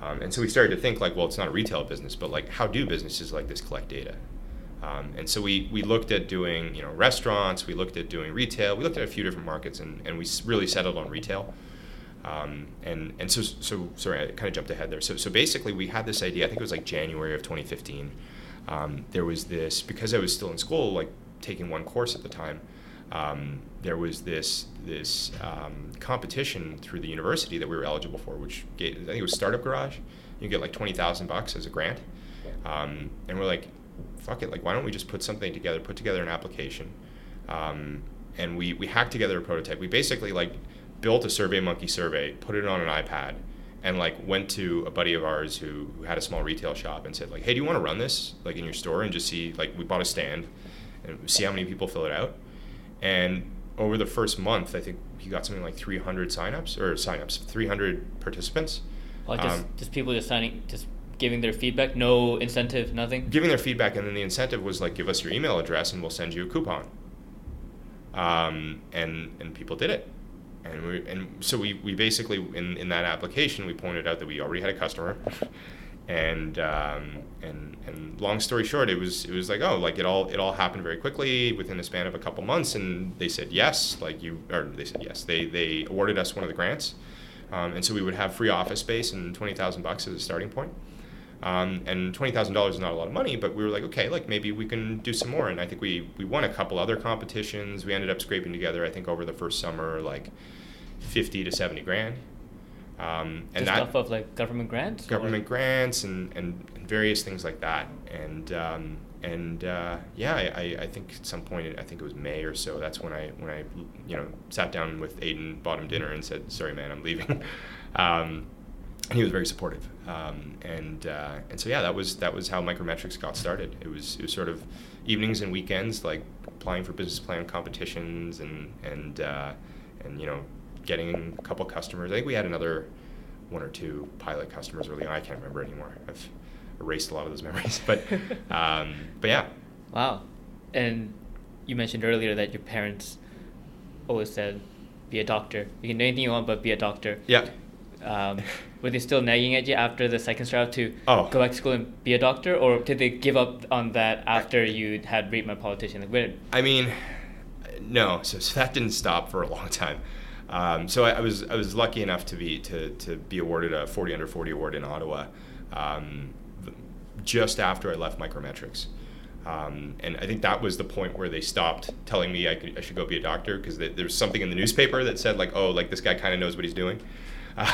Um, and so we started to think like, well, it's not a retail business, but like, how do businesses like this collect data? Um, and so we we looked at doing you know restaurants, we looked at doing retail, we looked at a few different markets, and, and we really settled on retail. Um, and and so so sorry, I kind of jumped ahead there. So so basically, we had this idea. I think it was like January of twenty fifteen. um, there was this, because I was still in school, like taking one course at the time, um, there was this this um, competition through the university that we were eligible for, which gave, I think it was Startup Garage. You get like twenty thousand bucks as a grant. Um, and we're like, fuck it, like why don't we just put something together, put together an application. Um, and we, we hacked together a prototype. We basically like built a SurveyMonkey survey, put it on an iPad, and like went to a buddy of ours who, who had a small retail shop and said like, hey, do you want to run this like in your store and just see, like we bought a stand and see how many people fill it out. And over the first month, I think he got something like three hundred signups or signups, three hundred participants. Like just, um, just people just signing, just giving their feedback, no incentive, nothing? Giving their feedback, and then the incentive was like, give us your email address and we'll send you a coupon. Um, and and people did it. And we and so we, we basically, in, in that application, we pointed out that we already had a customer. And um, and and long story short, it was it was like, oh, like it all it all happened very quickly within the span of a couple months, and they said yes, like you, or they said yes. They they awarded us one of the grants. Um, and so we would have free office space and twenty thousand bucks as a starting point. Um, and twenty thousand dollars is not a lot of money, but we were like, okay, like maybe we can do some more. And I think we, we won a couple other competitions. We ended up scraping together, I think over the first summer, like fifty to seventy grand. Um, and that stuff of like government grants, government or? grants and, and various things like that. And, um, and, uh, yeah, I, I think at some point, I think it was May or so. That's when I, when I, you know, sat down with Aiden, bought him dinner and said, sorry, man, I'm leaving. um, And he was very supportive, um, and uh, and so yeah, that was that was how Micrometrics got started. It was it was sort of evenings and weekends, like applying for business plan competitions, and and uh, and you know, getting a couple customers. I think we had another one or two pilot customers early on. I can't remember anymore. I've erased a lot of those memories, but um, but yeah. Wow, and you mentioned earlier that your parents always said, "Be a doctor. You can do anything you want, but be a doctor." Yeah. Um, were they still nagging at you after the second startup to oh. go back to school and be a doctor, or did they give up on that after you had Rate My Politician? Like, where... I mean, no. So, so that didn't stop for a long time. Um, so I, I was I was lucky enough to be to, to be awarded a forty under forty award in Ottawa, um, just after I left Micrometrics, um, and I think that was the point where they stopped telling me I could I should go be a doctor, because there was something in the newspaper that said like, oh, like this guy kind of knows what he's doing.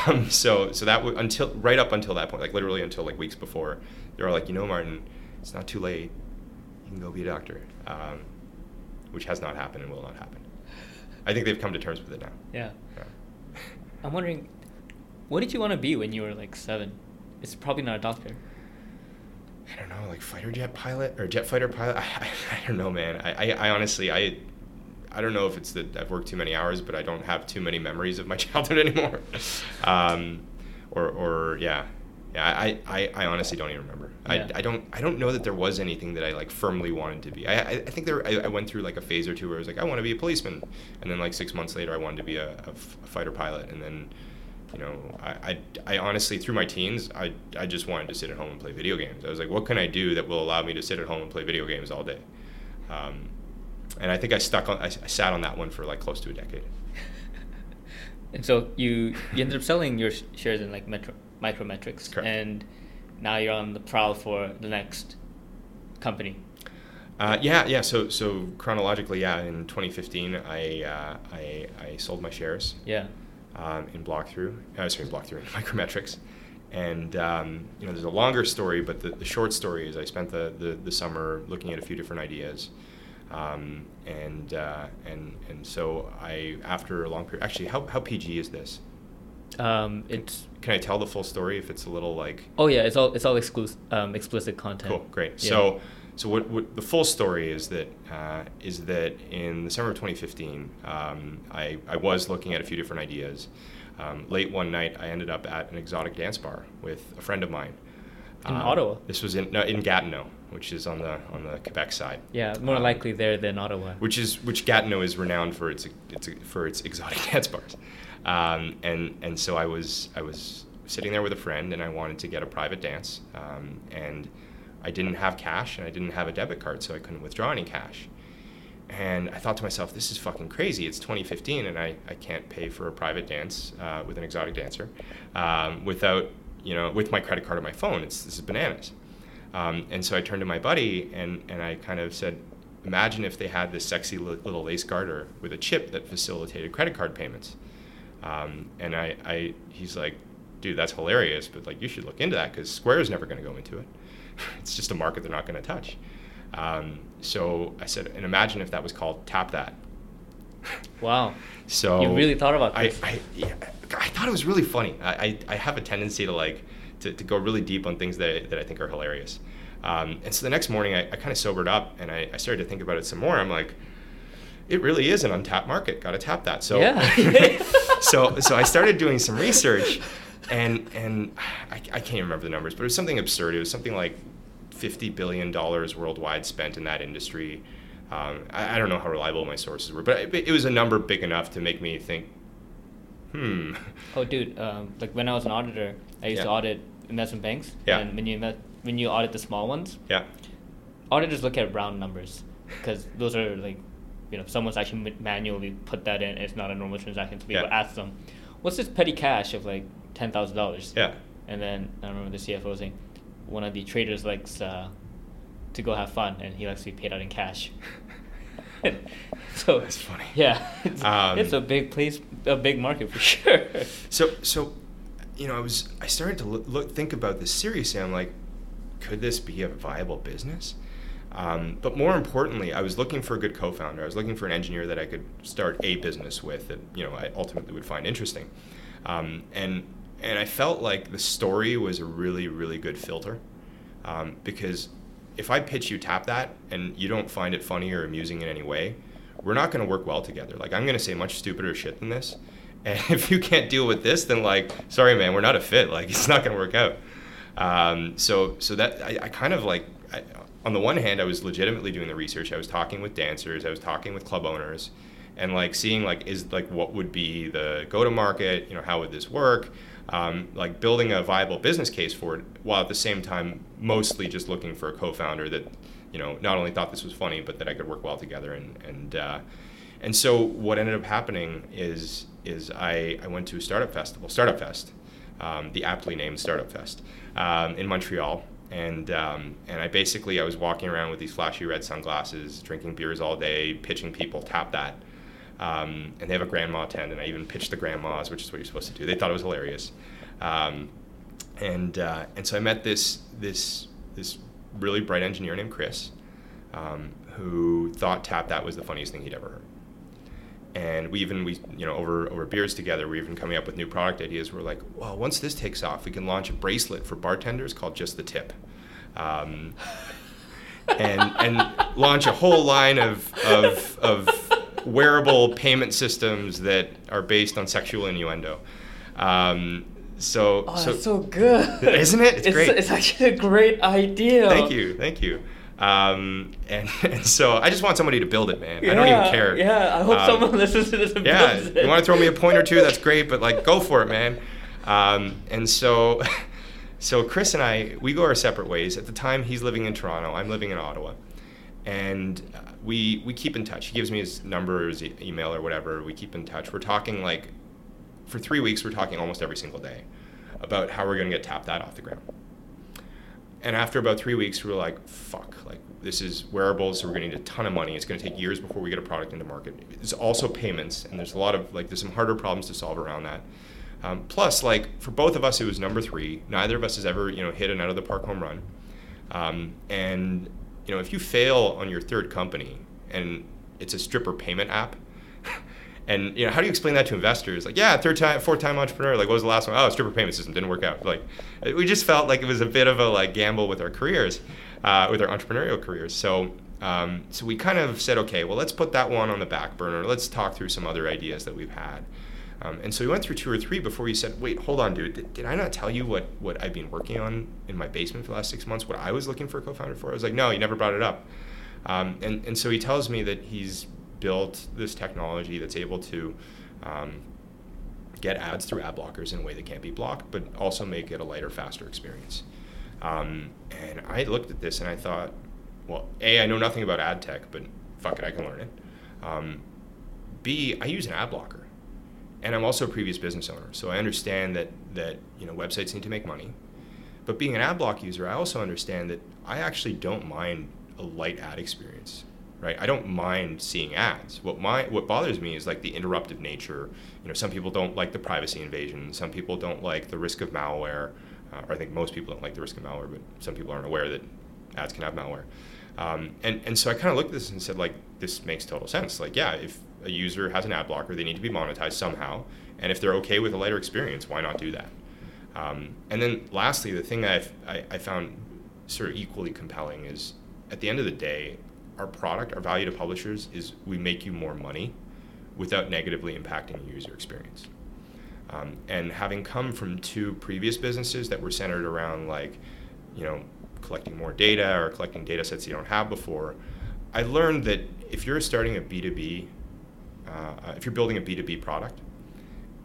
Um, so, so that w- until right up until that point, like literally until like weeks before, they were like, you know, Martin, it's not too late. You can go be a doctor, um, which has not happened and will not happen. I think they've come to terms with it now. Yeah. yeah. I'm wondering, what did you want to be when you were like seven? It's probably not a doctor. I don't know, like fighter jet pilot or jet fighter pilot. I, I don't know, man. I, I, I honestly, I. I don't know if it's that I've worked too many hours, but I don't have too many memories of my childhood anymore. um, or, or yeah, yeah. I, I, I honestly don't even remember. Yeah. I, I don't, I don't know that there was anything that I like firmly wanted to be. I, I, I think there, I, I went through like a phase or two where I was like, I want to be a policeman, and then like six months later, I wanted to be a, a, f- a fighter pilot, and then, you know, I, I, I honestly through my teens, I, I just wanted to sit at home and play video games. I was like, what can I do that will allow me to sit at home and play video games all day? Um, And I think I stuck on. I, I sat on that one for like close to a decade. And so you, you ended up selling your sh- shares in like Metro, Micrometrics, correct. And now you're on the prowl for the next company. Uh, yeah, yeah. So so chronologically, yeah. In twenty fifteen, I uh, I, I sold my shares. Yeah. Um, in Blockthrough, uh, sorry, Blockthrough in Micrometrics, and um, you know, there's a longer story, but the, the short story is I spent the, the, the summer looking at a few different ideas. Um, and, uh, and, and so I, after a long period, actually, how, how P G is this? Um, it's, can, can I tell the full story if it's a little like, oh yeah, it's all, it's all exclusive, um, explicit content. Cool. Great. Yeah. So, so what, what the full story is that, uh, is that in the summer of twenty fifteen, um, I, I was looking at a few different ideas. Um, late one night I ended up at an exotic dance bar with a friend of mine. In um, Ottawa? This was in, no, in Gatineau, which is on the on the Quebec side. Yeah, more um, likely there than Ottawa. Which is which Gatineau is renowned for its its for its exotic dance bars, um, and and so I was I was sitting there with a friend, and I wanted to get a private dance, um, and I didn't have cash, and I didn't have a debit card, so I couldn't withdraw any cash, and I thought to myself, this is fucking crazy. It's twenty fifteen, and I I can't pay for a private dance uh, with an exotic dancer, um, without you know with my credit card or my phone. It's this is bananas. Um, and so I turned to my buddy and, and I kind of said, imagine if they had this sexy li- little lace garter with a chip that facilitated credit card payments. Um, and I, I, he's like, dude, that's hilarious, but like you should look into that because Square is never going to go into it. It's just a market they're not going to touch. Um, so I said, and imagine if that was called Tap That. Wow. So you really thought about this? I, I, yeah, I thought it was really funny. I, I, I have a tendency to like to, to go really deep on things that that I think are hilarious. Um, and so the next morning, I, I kind of sobered up and I, I started to think about it some more. I'm like, it really is an untapped market. Got to tap that. So, yeah. so, so I started doing some research, and and I, I can't remember the numbers, but it was something absurd. It was something like fifty billion dollars worldwide spent in that industry. Um, I, I don't know how reliable my sources were, but it, it was a number big enough to make me think, hmm. Oh, dude, um, like when I was an auditor, I used yeah. to audit investment banks. Yeah. And when you invest, when you audit the small ones, yeah, auditors look at round numbers because those are like, you know, someone's actually manually put that in. And it's not a normal transaction. So people yeah. ask them, what's this petty cash of like ten thousand dollars? Yeah. And then I remember the C F O saying, one of the traders likes uh, to go have fun and he likes to be paid out in cash. So that's funny. Yeah. It's, um, it's a big place, a big market for sure. So, so, you know, I was, I started to look, look think about this seriously. I'm like, could this be a viable business? Um, but more importantly, I was looking for a good co-founder. I was looking for an engineer that I could start a business with that, you know, I ultimately would find interesting. Um, and and I felt like the story was a really, really good filter. Um, because if I pitch you Tap That and you don't find it funny or amusing in any way, we're not going to work well together. Like, I'm going to say much stupider shit than this. And if you can't deal with this, then like, sorry, man, we're not a fit. Like, it's not going to work out. Um, so, so that I, I kind of like, I, on the one hand, I was legitimately doing the research. I was talking with dancers. I was talking with club owners and like seeing like, is like, what would be the go to market? You know, how would this work? Um, like building a viable business case for it while at the same time, mostly just looking for a co-founder that, you know, not only thought this was funny, but that I could work well together. And, and, uh, and so what ended up happening is, is I, I went to a startup festival, Startup Fest, um, the aptly named Startup Fest, um, in Montreal. And, um, and I basically, I was walking around with these flashy red sunglasses, drinking beers all day, pitching people Tap That. Um, and they have a grandma tent, and I even pitched the grandmas, which is what you're supposed to do. They thought it was hilarious, um, and uh, and so I met this this this really bright engineer named Chris, um, who thought Tap That was the funniest thing he'd ever heard. And we even we you know over over beers together, we were even coming up with new product ideas. We're like, well, once this takes off, we can launch a bracelet for bartenders called Just the Tip. Um, and and launch a whole line of of of wearable payment systems that are based on sexual innuendo. Um, so, oh, so, that's so good, isn't it? It's, it's great. It's actually a great idea. Thank you, thank you. Um, and, and so I just want somebody to build it, man. Yeah, I don't even care. Yeah, I hope um, someone listens to this and yeah, builds it. Yeah, you want to throw me a point or two? That's great, but like, go for it, man. Um, and so, so Chris and I, we go our separate ways. At the time, he's living in Toronto. I'm living in Ottawa. And we we keep in touch. He gives me his number or his e- email or whatever. We keep in touch. We're talking like, for three weeks, we're talking almost every single day about how we're going to get Tap That off the ground. And after about three weeks, we were like, fuck, like this is wearables, so we're going to need a ton of money. It's going to take years before we get a product into market. It's also payments, and there's a lot of, like, there's some harder problems to solve around that. Um, plus, like, for both of us, it was number three. Neither of us has ever, you know, hit an out-of-the-park home run. Um, and... You know, if you fail on your third company and it's a stripper payment app, and you know, how do you explain that to investors? Like, yeah, third time, fourth time entrepreneur. Like, what was the last one? Oh, stripper payment system didn't work out. Like, we just felt like it was a bit of a like gamble with our careers, uh, with our entrepreneurial careers. So, um, so we kind of said, okay, well, let's put that one on the back burner. Let's talk through some other ideas that we've had. Um, and so we went through two or three before we said, wait, hold on, dude. Did, did I not tell you what, what I've been working on in my basement for the last six months, what I was looking for a co-founder for? I was like, no, you never brought it up. Um, and, and so he tells me that he's built this technology that's able to um, get ads through ad blockers in a way that can't be blocked, but also make it a lighter, faster experience. Um, and I looked at this and I thought, well, A, I know nothing about ad tech, but fuck it, I can learn it. Um, B, I use an ad blocker. And I'm also a previous business owner, so I understand that that you know websites need to make money. But being an ad block user, I also understand that I actually don't mind a light ad experience, right? I don't mind seeing ads. What my what bothers me is like the interruptive nature. You know, some people don't like the privacy invasion. Some people don't like the risk of malware. Uh, or I think most people don't like the risk of malware, but some people aren't aware that ads can have malware. Um, and, and so I kind of looked at this and said, like, this makes total sense. Like, yeah, if a user has an ad blocker, they need to be monetized somehow. And if they're okay with a lighter experience, why not do that? Um, and then lastly, the thing that I, I found sort of equally compelling is at the end of the day, our product, our value to publishers is we make you more money without negatively impacting your user experience. Um, and having come from two previous businesses that were centered around like, you know, collecting more data or collecting data sets you don't have before, I learned that if you're starting a B two B, uh, if you're building a B two B product,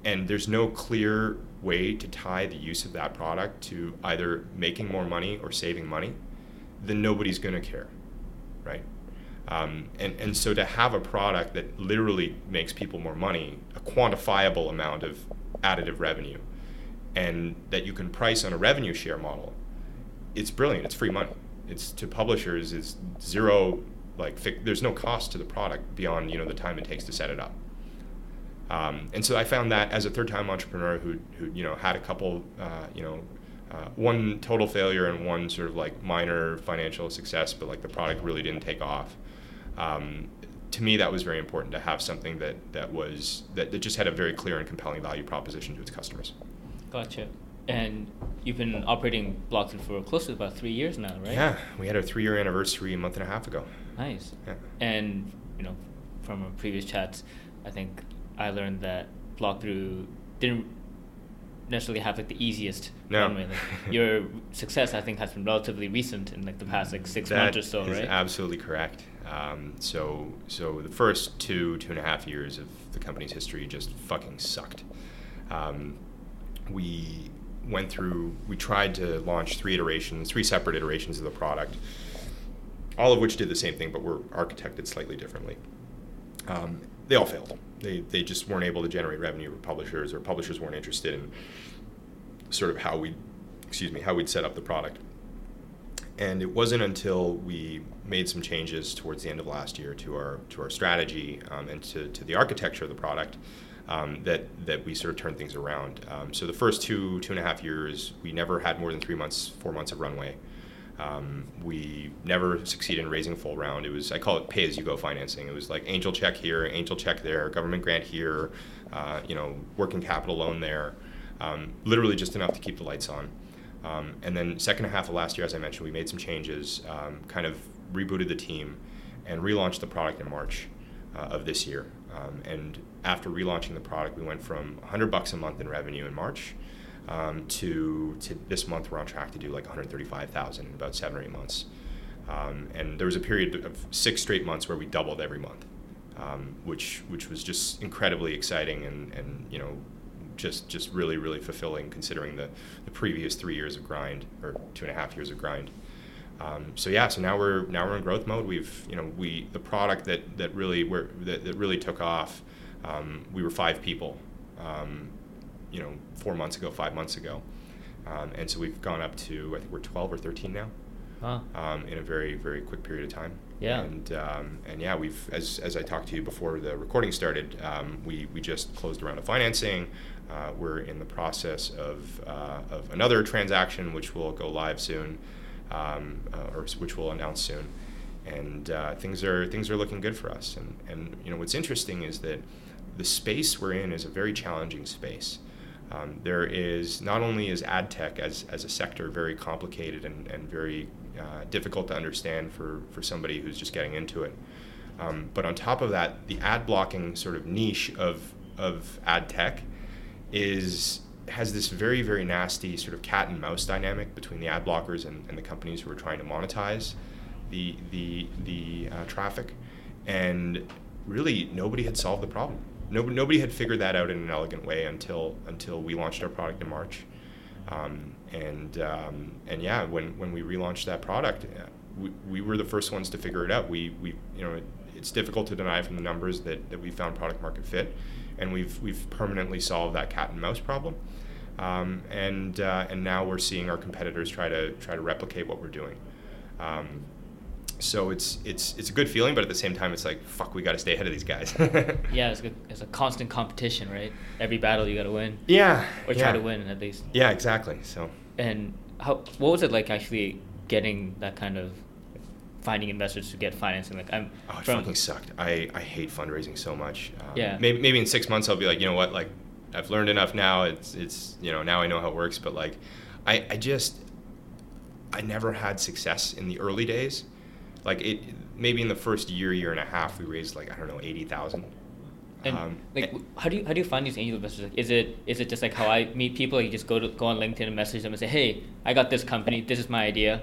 and there's no clear way to tie the use of that product to either making more money or saving money, then nobody's going to care, right? Um, and, and so to have a product that literally makes people more money, a quantifiable amount of additive revenue, and that you can price on a revenue share model, it's brilliant. It's free money. It's to publishers, it's zero, like fic- there's no cost to the product beyond, you know, the time it takes to set it up. Um, and so I found that as a third-time entrepreneur who, who, you know, had a couple, uh, you know, uh, one total failure and one sort of like minor financial success, but like the product really didn't take off. Um, to me, that was very important to have something that that was that, that just had a very clear and compelling value proposition to its customers. Gotcha. And you've been operating Blockthrough for close to about three years now, right? Yeah, we had our three-year anniversary a month and a half ago. Nice. Yeah. And you know, from our previous chats, I think I learned that Blockthrough didn't necessarily have like the easiest. No. Runway. Like, your success, I think, has been relatively recent in like the past like six that months or so, right? That is absolutely correct. Um, so, so the first two two and a half years of the company's history just fucking sucked. Um, we went through. We tried to launch three iterations, three separate iterations of the product, all of which did the same thing, but were architected slightly differently. Um, they all failed. They they just weren't able to generate revenue with publishers, or publishers weren't interested in sort of how we, excuse me, how we'd set up the product. And it wasn't until we made some changes towards the end of last year to our to our strategy um, and to, to the architecture of the product um, that that we sort of turned things around. Um, so the first two two and a half years, we never had more than three months, four months of runway. Um, we never succeeded in raising a full round. It was, I call it pay-as-you-go financing. It was like angel check here, angel check there, government grant here, uh, you know, working capital loan there, um, literally just enough to keep the lights on. Um, and then second half of last year, as I mentioned, we made some changes, um, kind of rebooted the team and relaunched the product in March uh, of this year. Um, and after relaunching the product, we went from one hundred bucks a month in revenue in March Um, to, to this month, we're on track to do like one hundred thirty-five thousand in about seven or eight months. Um, and there was a period of six straight months where we doubled every month, um, which which was just incredibly exciting and, and you know, just just really, really fulfilling considering the, the previous three years of grind or two and a half years of grind. Um, so yeah, so now we're now we're in growth mode. We've you know we the product that that really were that, that really took off. Um, we were five people. Um, you know, four months ago, five months ago. Um, and so we've gone up to, I think we're twelve or thirteen now, huh. um, in a very, very quick period of time. Yeah. And, um, and yeah, we've, as as I talked to you before the recording started, um, we, we just closed a round of financing. Uh, we're in the process of, uh, of another transaction, which will go live soon, um, uh, or which we'll announce soon. And uh, things are things are looking good for us. And, and, you know, what's interesting is that the space we're in is a very challenging space. Um, there is, not only is ad tech as, as a sector very complicated and, and very uh, difficult to understand for, for somebody who's just getting into it, um, but on top of that, the ad blocking sort of niche of of ad tech is has this very, very nasty sort of cat and mouse dynamic between the ad blockers and, and the companies who are trying to monetize the, the, the uh, traffic, and really nobody had solved the problem. Nobody, nobody had figured that out in an elegant way until until we launched our product in March, um, and um, and yeah, when, when we relaunched that product, we, we were the first ones to figure it out. We we you know it, it's difficult to deny from the numbers that, that we found product market fit, and we've we've permanently solved that cat and mouse problem, um, and uh, and now we're seeing our competitors try to try to replicate what we're doing. Um, so it's it's it's a good feeling, but at the same time, it's like, fuck, we got to stay ahead of these guys. Yeah, it's, good. It's a constant competition, right? Every battle you got to win. Yeah, or yeah. try to win at least. Yeah, exactly. So. And how? What was it like actually getting that kind of? Finding investors to get financing, like I'm. Oh, it from, fucking sucked. I, I hate fundraising so much. Um, yeah. Maybe maybe in six months I'll be like, you know what, like, I've learned enough now. It's it's you know now I know how it works. But like, I I just, I never had success in the early days. Like it maybe in the first year year and a half we raised like I don't know eighty thousand. And um, like, and, how do you how do you find these angel investors? Like, is it is it just like how I meet people? Like you just go to go on LinkedIn and message them and say, hey, I got this company. This is my idea.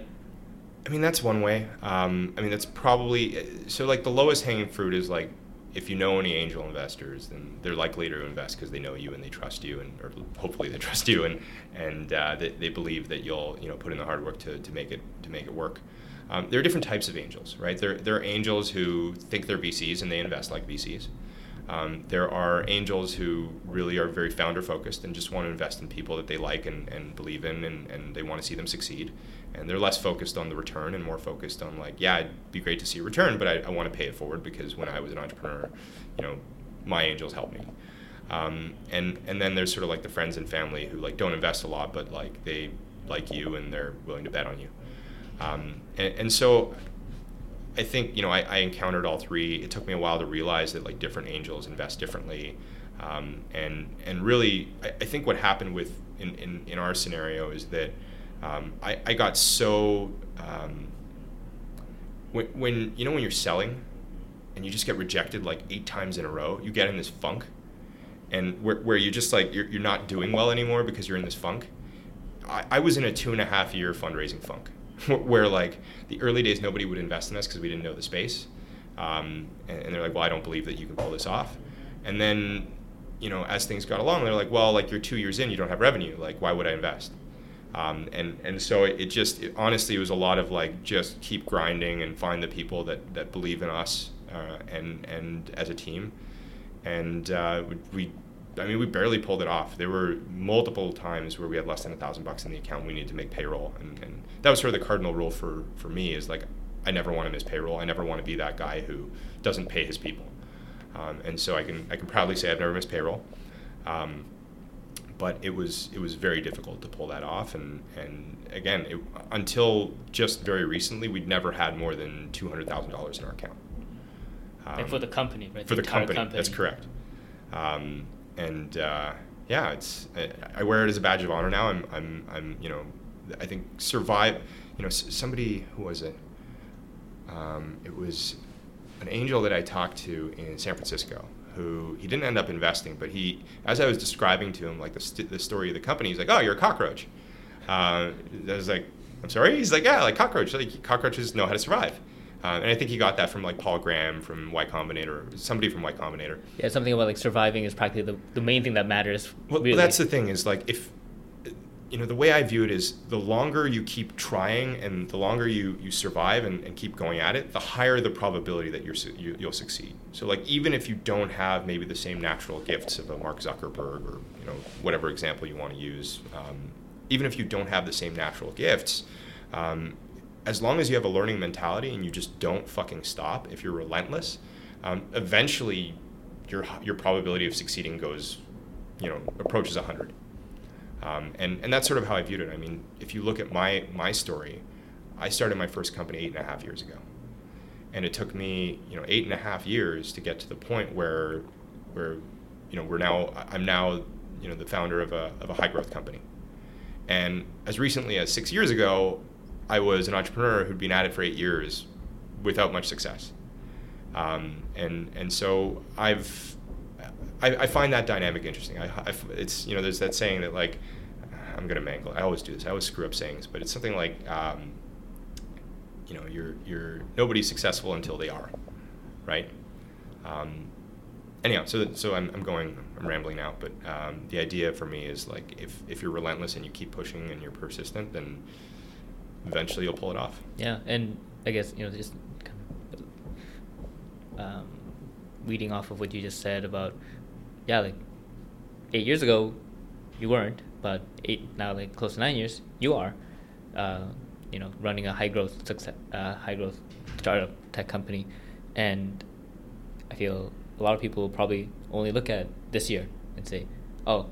I mean, that's one way. Um, I mean, that's probably, so like the lowest hanging fruit is like, if you know any angel investors, then they're likely to invest because they know you and they trust you and, or hopefully they trust you and, and uh, they, they believe that you'll, you know, put in the hard work to, to make it, to make it work. Um, there are different types of angels, right? There, there are angels who think they're V Cs and they invest like V Cs. Um, there are angels who really are very founder focused and just want to invest in people that they like and, and believe in and, and they want to see them succeed. And they're less focused on the return and more focused on like, yeah, it'd be great to see a return, but I, I want to pay it forward because when I was an entrepreneur, you know, my angels helped me. Um, and, and then there's sort of like the friends and family who like don't invest a lot, but like they like you and they're willing to bet on you. Um, and, and so I think, you know, I, I encountered all three. It took me a while to realize that like different angels invest differently. Um, and and really, I, I think what happened with in, in, in our scenario is that um, I, I got so, um, when, when, you know, when you're selling and you just get rejected like eight times in a row, you get in this funk and where, where you just like, you're, you're not doing well anymore because you're in this funk. I, I was in a two and a half year fundraising funk. Where like the early days, nobody would invest in us because we didn't know the space. Um, and, and they're like, well, I don't believe that you can pull this off. And then, you know, as things got along, they're like, well, like you're two years in, you don't have revenue. Like, why would I invest? Um, and, and so it, it just, it, honestly, it was a lot of like, just keep grinding and find the people that, that believe in us uh, and, and as a team. And uh, we, I mean, we barely pulled it off. There were multiple times where we had less than a thousand bucks in the account. We needed to make payroll. And, and that was sort of the cardinal rule for, for me is like, I never want to miss payroll. I never want to be that guy who doesn't pay his people. Um, and so I can, I can proudly say I've never missed payroll. Um, but it was, it was very difficult to pull that off. And, and again, it, until just very recently, we'd never had more than two hundred thousand dollars in our account. Um, like for the company, right? For the, the company, company. That's correct. Um, And uh, yeah, it's I wear it as a badge of honor now. I'm I'm I'm you know, I think survive. You know, somebody who was it? Um, it was an angel that I talked to in San Francisco. Who he didn't end up investing, but he, as I was describing to him like the st- the story of the company, he's like, oh, you're a cockroach. Uh, I was like, I'm sorry. He's like, yeah, like cockroach. Like cockroaches know how to survive. Uh, and I think he got that from like Paul Graham, from Y Combinator, somebody from Y Combinator. Yeah, something about like surviving is practically the, the main thing that matters. Well, really. Well, that's the thing is like if, you know, the way I view it is the longer you keep trying and the longer you, you survive and, and keep going at it, the higher the probability that you're, you, you'll succeed. So like even if you don't have maybe the same natural gifts of a Mark Zuckerberg or, you know, whatever example you want to use, um, even if you don't have the same natural gifts, um, as long as you have a learning mentality and you just don't fucking stop, if you're relentless, um, eventually your your probability of succeeding goes, you know, approaches one hundred. Um, and, and that's sort of how I viewed it. I mean, if you look at my my story, I started my first company eight and a half years ago. And it took me, you know, eight and a half years to get to the point where, where you know, we're now, I'm now, you know, the founder of a of a high growth company. And as recently as six years ago, I was an entrepreneur who'd been at it for eight years without much success. Um, and and so I've, I, I find that dynamic interesting. I, I, it's, you know, there's that saying that like, I'm gonna mangle, I always do this, I always screw up sayings, but it's something like, um, you know, you're, you're, nobody's successful until they are, right? Um, anyhow, so so I'm, I'm going, I'm rambling now, but um, the idea for me is like, if, if you're relentless and you keep pushing and you're persistent, then eventually you'll pull it off. Yeah, and I guess, you know, just kind of um, reading off of what you just said about, yeah, like eight years ago, you weren't. about eight now, like close to nine years, you are, uh, you know, running a high growth success, uh, high growth startup tech company, and I feel a lot of people will probably only look at this year and say, "Oh,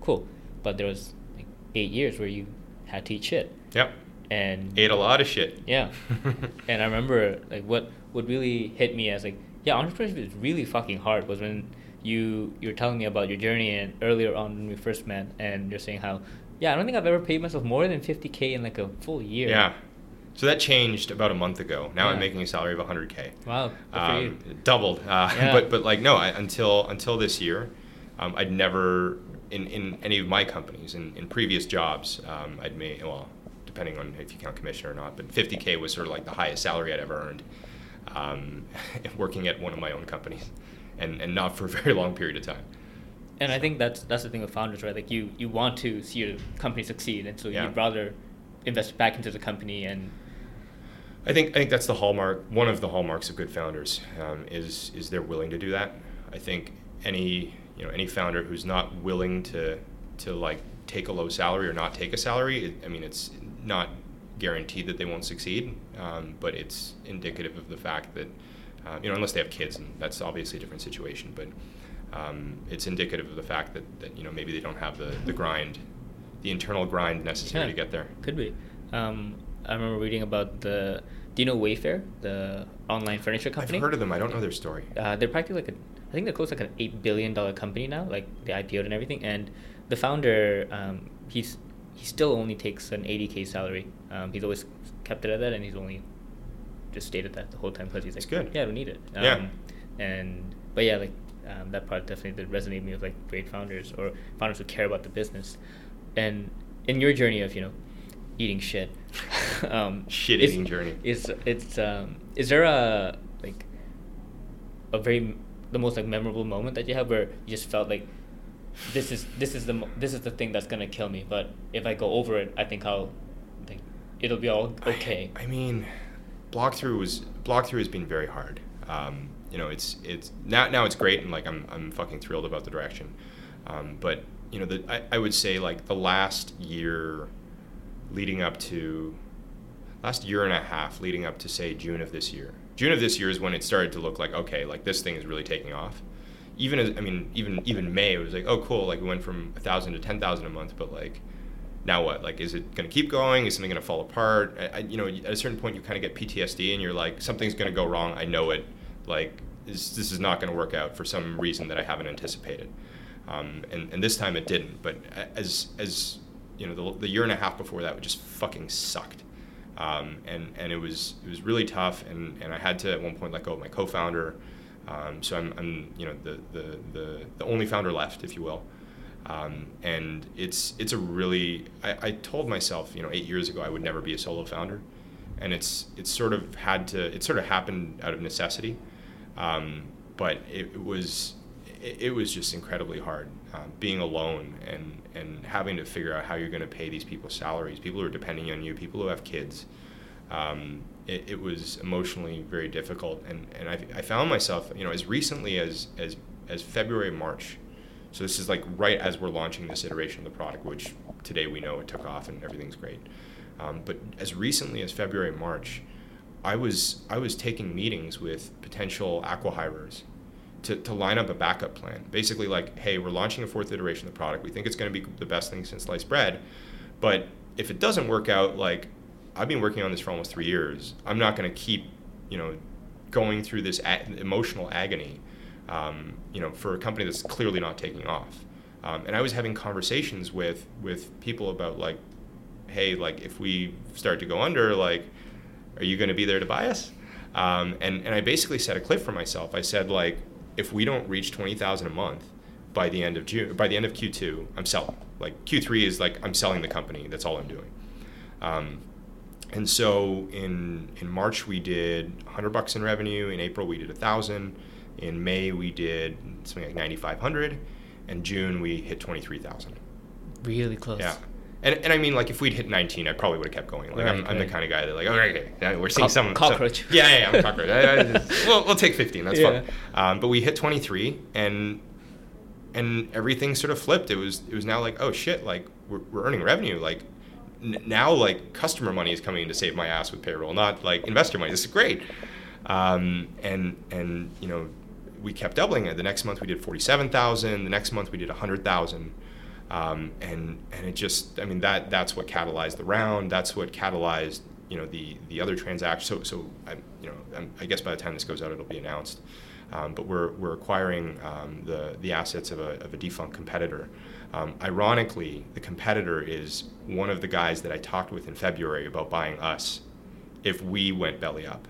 cool," but there was like eight years where you had to eat shit. Yep. And ate a lot of shit. Yeah. And I remember like what what really hit me as like, yeah, entrepreneurship is really fucking hard, was when you you're telling me about your journey, and earlier on when we first met, and you're saying how, yeah, I don't think I've ever paid myself more than fifty K in like a full year. Yeah. So that changed about a month ago. Now yeah. I'm making a salary of one hundred K. Wow. Um, doubled. Uh, yeah. But but like no, I, until until this year, um, I'd never in, in any of my companies in, in previous jobs, um, I'd made well, depending on if you count commission or not, but fifty K was sort of like the highest salary I'd ever earned, um, working at one of my own companies, and and not for a very long period of time. And so. I think that's that's the thing with founders, right? Like you you want to see your company succeed, and so yeah. you'd rather invest back into the company and. I think I think that's the hallmark. One of the hallmarks of good founders um, is is they're willing to do that. I think any you know any founder who's not willing to to like take a low salary or not take a salary, it, I mean, it's not guaranteed that they won't succeed, um, but it's indicative of the fact that uh, you know unless they have kids, and that's obviously a different situation. But um, it's indicative of the fact that, that you know maybe they don't have the, the grind, the internal grind necessary yeah, to get there. Could be. Um, I remember reading about the, do you know Wayfair, the online furniture company? I've heard of them. I don't know their story. Uh, they're practically like a, I think they're close to like an eight billion dollars company now, like they I P O'd and everything. And the founder, um, he's he still only takes an eighty K salary. Um, he's always kept it at that, and he's only just stayed at that the whole time because he's like, good. yeah, I don't need it. Um, yeah. And, but yeah, like um, that part definitely did resonate with me, with like great founders or founders who care about the business. And in your journey of, you know, eating shit. um, shit eating journey. Is it's um is there a like a very the most like memorable moment that you have where you just felt like this is this is the this is the thing that's gonna kill me, but if I go over it, I think I'll like it'll be all okay. I, I mean, Blockthrough was Blockthrough has been very hard. Um, you know, it's it's now now it's great, and like I'm I'm fucking thrilled about the direction. Um, but you know, the I, I would say like the last year. leading up to last year and a half leading up to say June of this year. June of this year is when it started to look like, okay, like this thing is really taking off. Even as, I mean, even, even May, it was like, oh cool. Like we went from a thousand to ten thousand a month, but like now what? Like, is it going to keep going? Is something going to fall apart? I, I, you know, at a certain point you kind of get P T S D and you're like, something's going to go wrong. I know it. Like this, this is not going to work out for some reason that I haven't anticipated. Um, and, and this time it didn't, but as, as, you know, the, the year and a half before that just fucking sucked. Um, and, and it was it was really tough, and, and I had to at one point let go of my co-founder. Um, so I'm, I'm you know, the, the, the, the only founder left, if you will. Um, and it's it's a really, I, I told myself, you know, eight years ago I would never be a solo founder. And it's it's sort of had to, it sort of happened out of necessity. Um, but it, it was, it, it was just incredibly hard um, being alone and, and having to figure out how you're going to pay these people salaries, people who are depending on you, people who have kids. Um, it, it was emotionally very difficult. And, and I, I found myself, you know, as recently as, as, as February, March. So this is like right as we're launching this iteration of the product, which today we know it took off and everything's great. Um, but as recently as February, March, I was, I was taking meetings with potential acquihirers To, to line up a backup plan. Basically like, hey, we're launching a fourth iteration of the product. We think it's going to be the best thing since sliced bread. But if it doesn't work out, like I've been working on this for almost three years. I'm not going to keep, you know, going through this a- emotional agony, um, you know, for a company that's clearly not taking off. Um, and I was having conversations with, with people about like, hey, like if we start to go under, like, are you going to be there to buy us? Um, and, and I basically set a cliff for myself. I said like, if we don't reach twenty thousand a month by the end of June, by the end of Q two, I'm selling. Like Q three is like I'm selling the company. That's all I'm doing. Um, and so in in March we did one hundred bucks in revenue. In April we did one thousand. In May we did something like ninety-five hundred. And June we hit twenty-three thousand. Really close. Yeah. And and I mean like if we'd hit nineteen, I probably would have kept going. Like right, I'm, right. I'm the kind of guy that like, okay, okay we're seeing Co- some cockroach. Some, yeah, yeah, I'm a cockroach. I, I just, we'll we'll take fifteen. That's yeah. fun. Um, but we hit twenty-three, and and everything sort of flipped. It was it was now like, oh shit, like we're, we're earning revenue. Like n- now like customer money is coming in to save my ass with payroll, not like investor money. This is great. Um, and and you know, we kept doubling it. The next month we did forty-seven thousand. The next month we did one hundred thousand. Um, and and it just, I mean, that that's what catalyzed the round. That's what catalyzed, you know, the the other transaction. So so I, you know, I'm, I guess by the time this goes out, it'll be announced. Um, but we're we're acquiring um, the the assets of a of a defunct competitor. Um, ironically, the competitor is one of the guys that I talked with in February about buying us if we went belly up.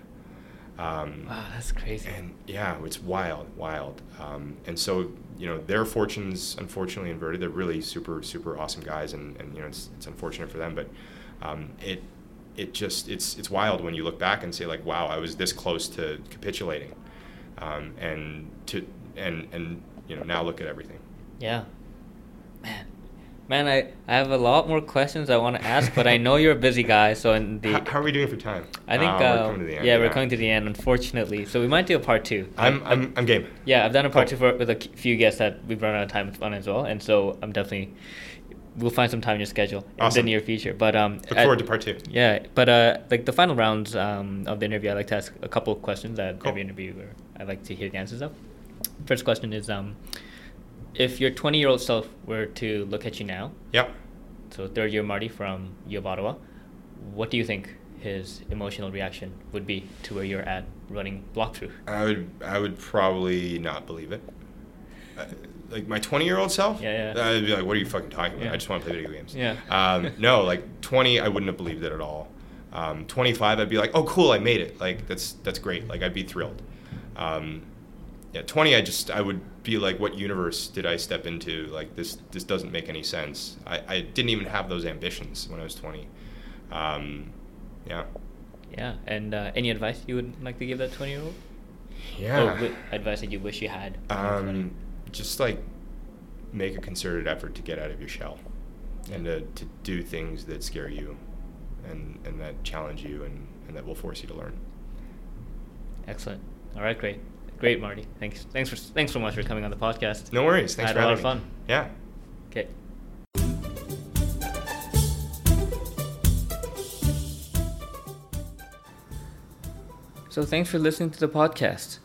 Um, wow, that's crazy. And yeah, it's wild, wild. Um, and so, you know, their fortunes unfortunately inverted. They're really super, super awesome guys, and, and you know, it's it's unfortunate for them, but um, it it just it's it's wild when you look back and say like, wow, I was this close to capitulating, um, and to and and you know, now look at everything. Yeah, man. Man, I, I have a lot more questions I want to ask, but I know you're a busy guy, so in the... How, how are we doing for time? I think, uh, we're uh, coming to the end, yeah, yeah, we're coming to the end, unfortunately. So we might do a part two. I'm I, I'm, I'm game. Yeah, I've done a part cool. two for, with a few guests that we've run out of time on as well, and so I'm definitely... We'll find some time in your schedule awesome. in the near future. But um, Look forward I, to part two. Yeah, but uh, like the final rounds um, of the interview, I like to ask a couple of questions that cool. every interviewer I like to hear the answers of. First question is... um. If your twenty-year-old self were to look at you now, yep. so third-year Marty from U of Ottawa, what do you think his emotional reaction would be to where you're at running Blockthrough? I would I would probably not believe it. Uh, like my twenty-year-old self? Yeah, yeah. I'd be like, what are you fucking talking about? Yeah. I just want to play video games. Yeah. Um, no, like twenty, I wouldn't have believed it at all. Um, twenty-five, I'd be like, oh, cool, I made it. Like, that's that's great. Like, I'd be thrilled. Um, yeah, twenty, I just, I would... be like, what universe did I step into? Like this this doesn't make any sense. I, I didn't even have those ambitions when I was twenty. Um, yeah. Yeah, and uh, any advice you would like to give that twenty-year-old? Yeah. Or w- advice that you wish you had? Um, just like make a concerted effort to get out of your shell and to, to do things that scare you and, and that challenge you and, and that will force you to learn. Excellent. All right, great. Great, Marty. Thanks. Thanks for thanks so much for coming on the podcast. No worries. Thanks for having me. I had a lot of fun. Yeah. Okay. So thanks for listening to the podcast.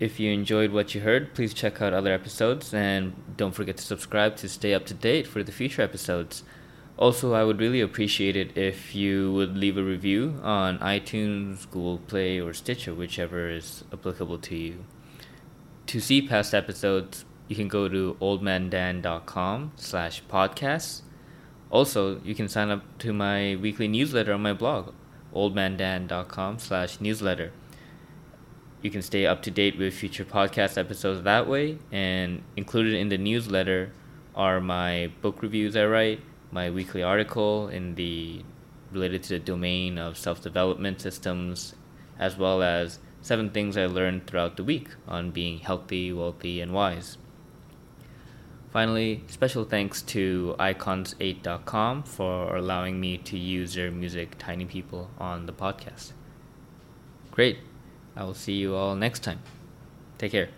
If you enjoyed what you heard, please check out other episodes and don't forget to subscribe to stay up to date for the future episodes. Also, I would really appreciate it if you would leave a review on iTunes, Google Play, or Stitcher, whichever is applicable to you. To see past episodes, you can go to oldmandan.com slash podcasts. Also, you can sign up to my weekly newsletter on my blog, oldmandan.com slash newsletter. You can stay up to date with future podcast episodes that way, and included in the newsletter are my book reviews I write, my weekly article in the related to the domain of self-development systems, as well as seven things I learned throughout the week on being healthy, wealthy, and wise. Finally, special thanks to icons eight dot com for allowing me to use their music, Tiny People, on the podcast. Great. I will see you all next time. Take care.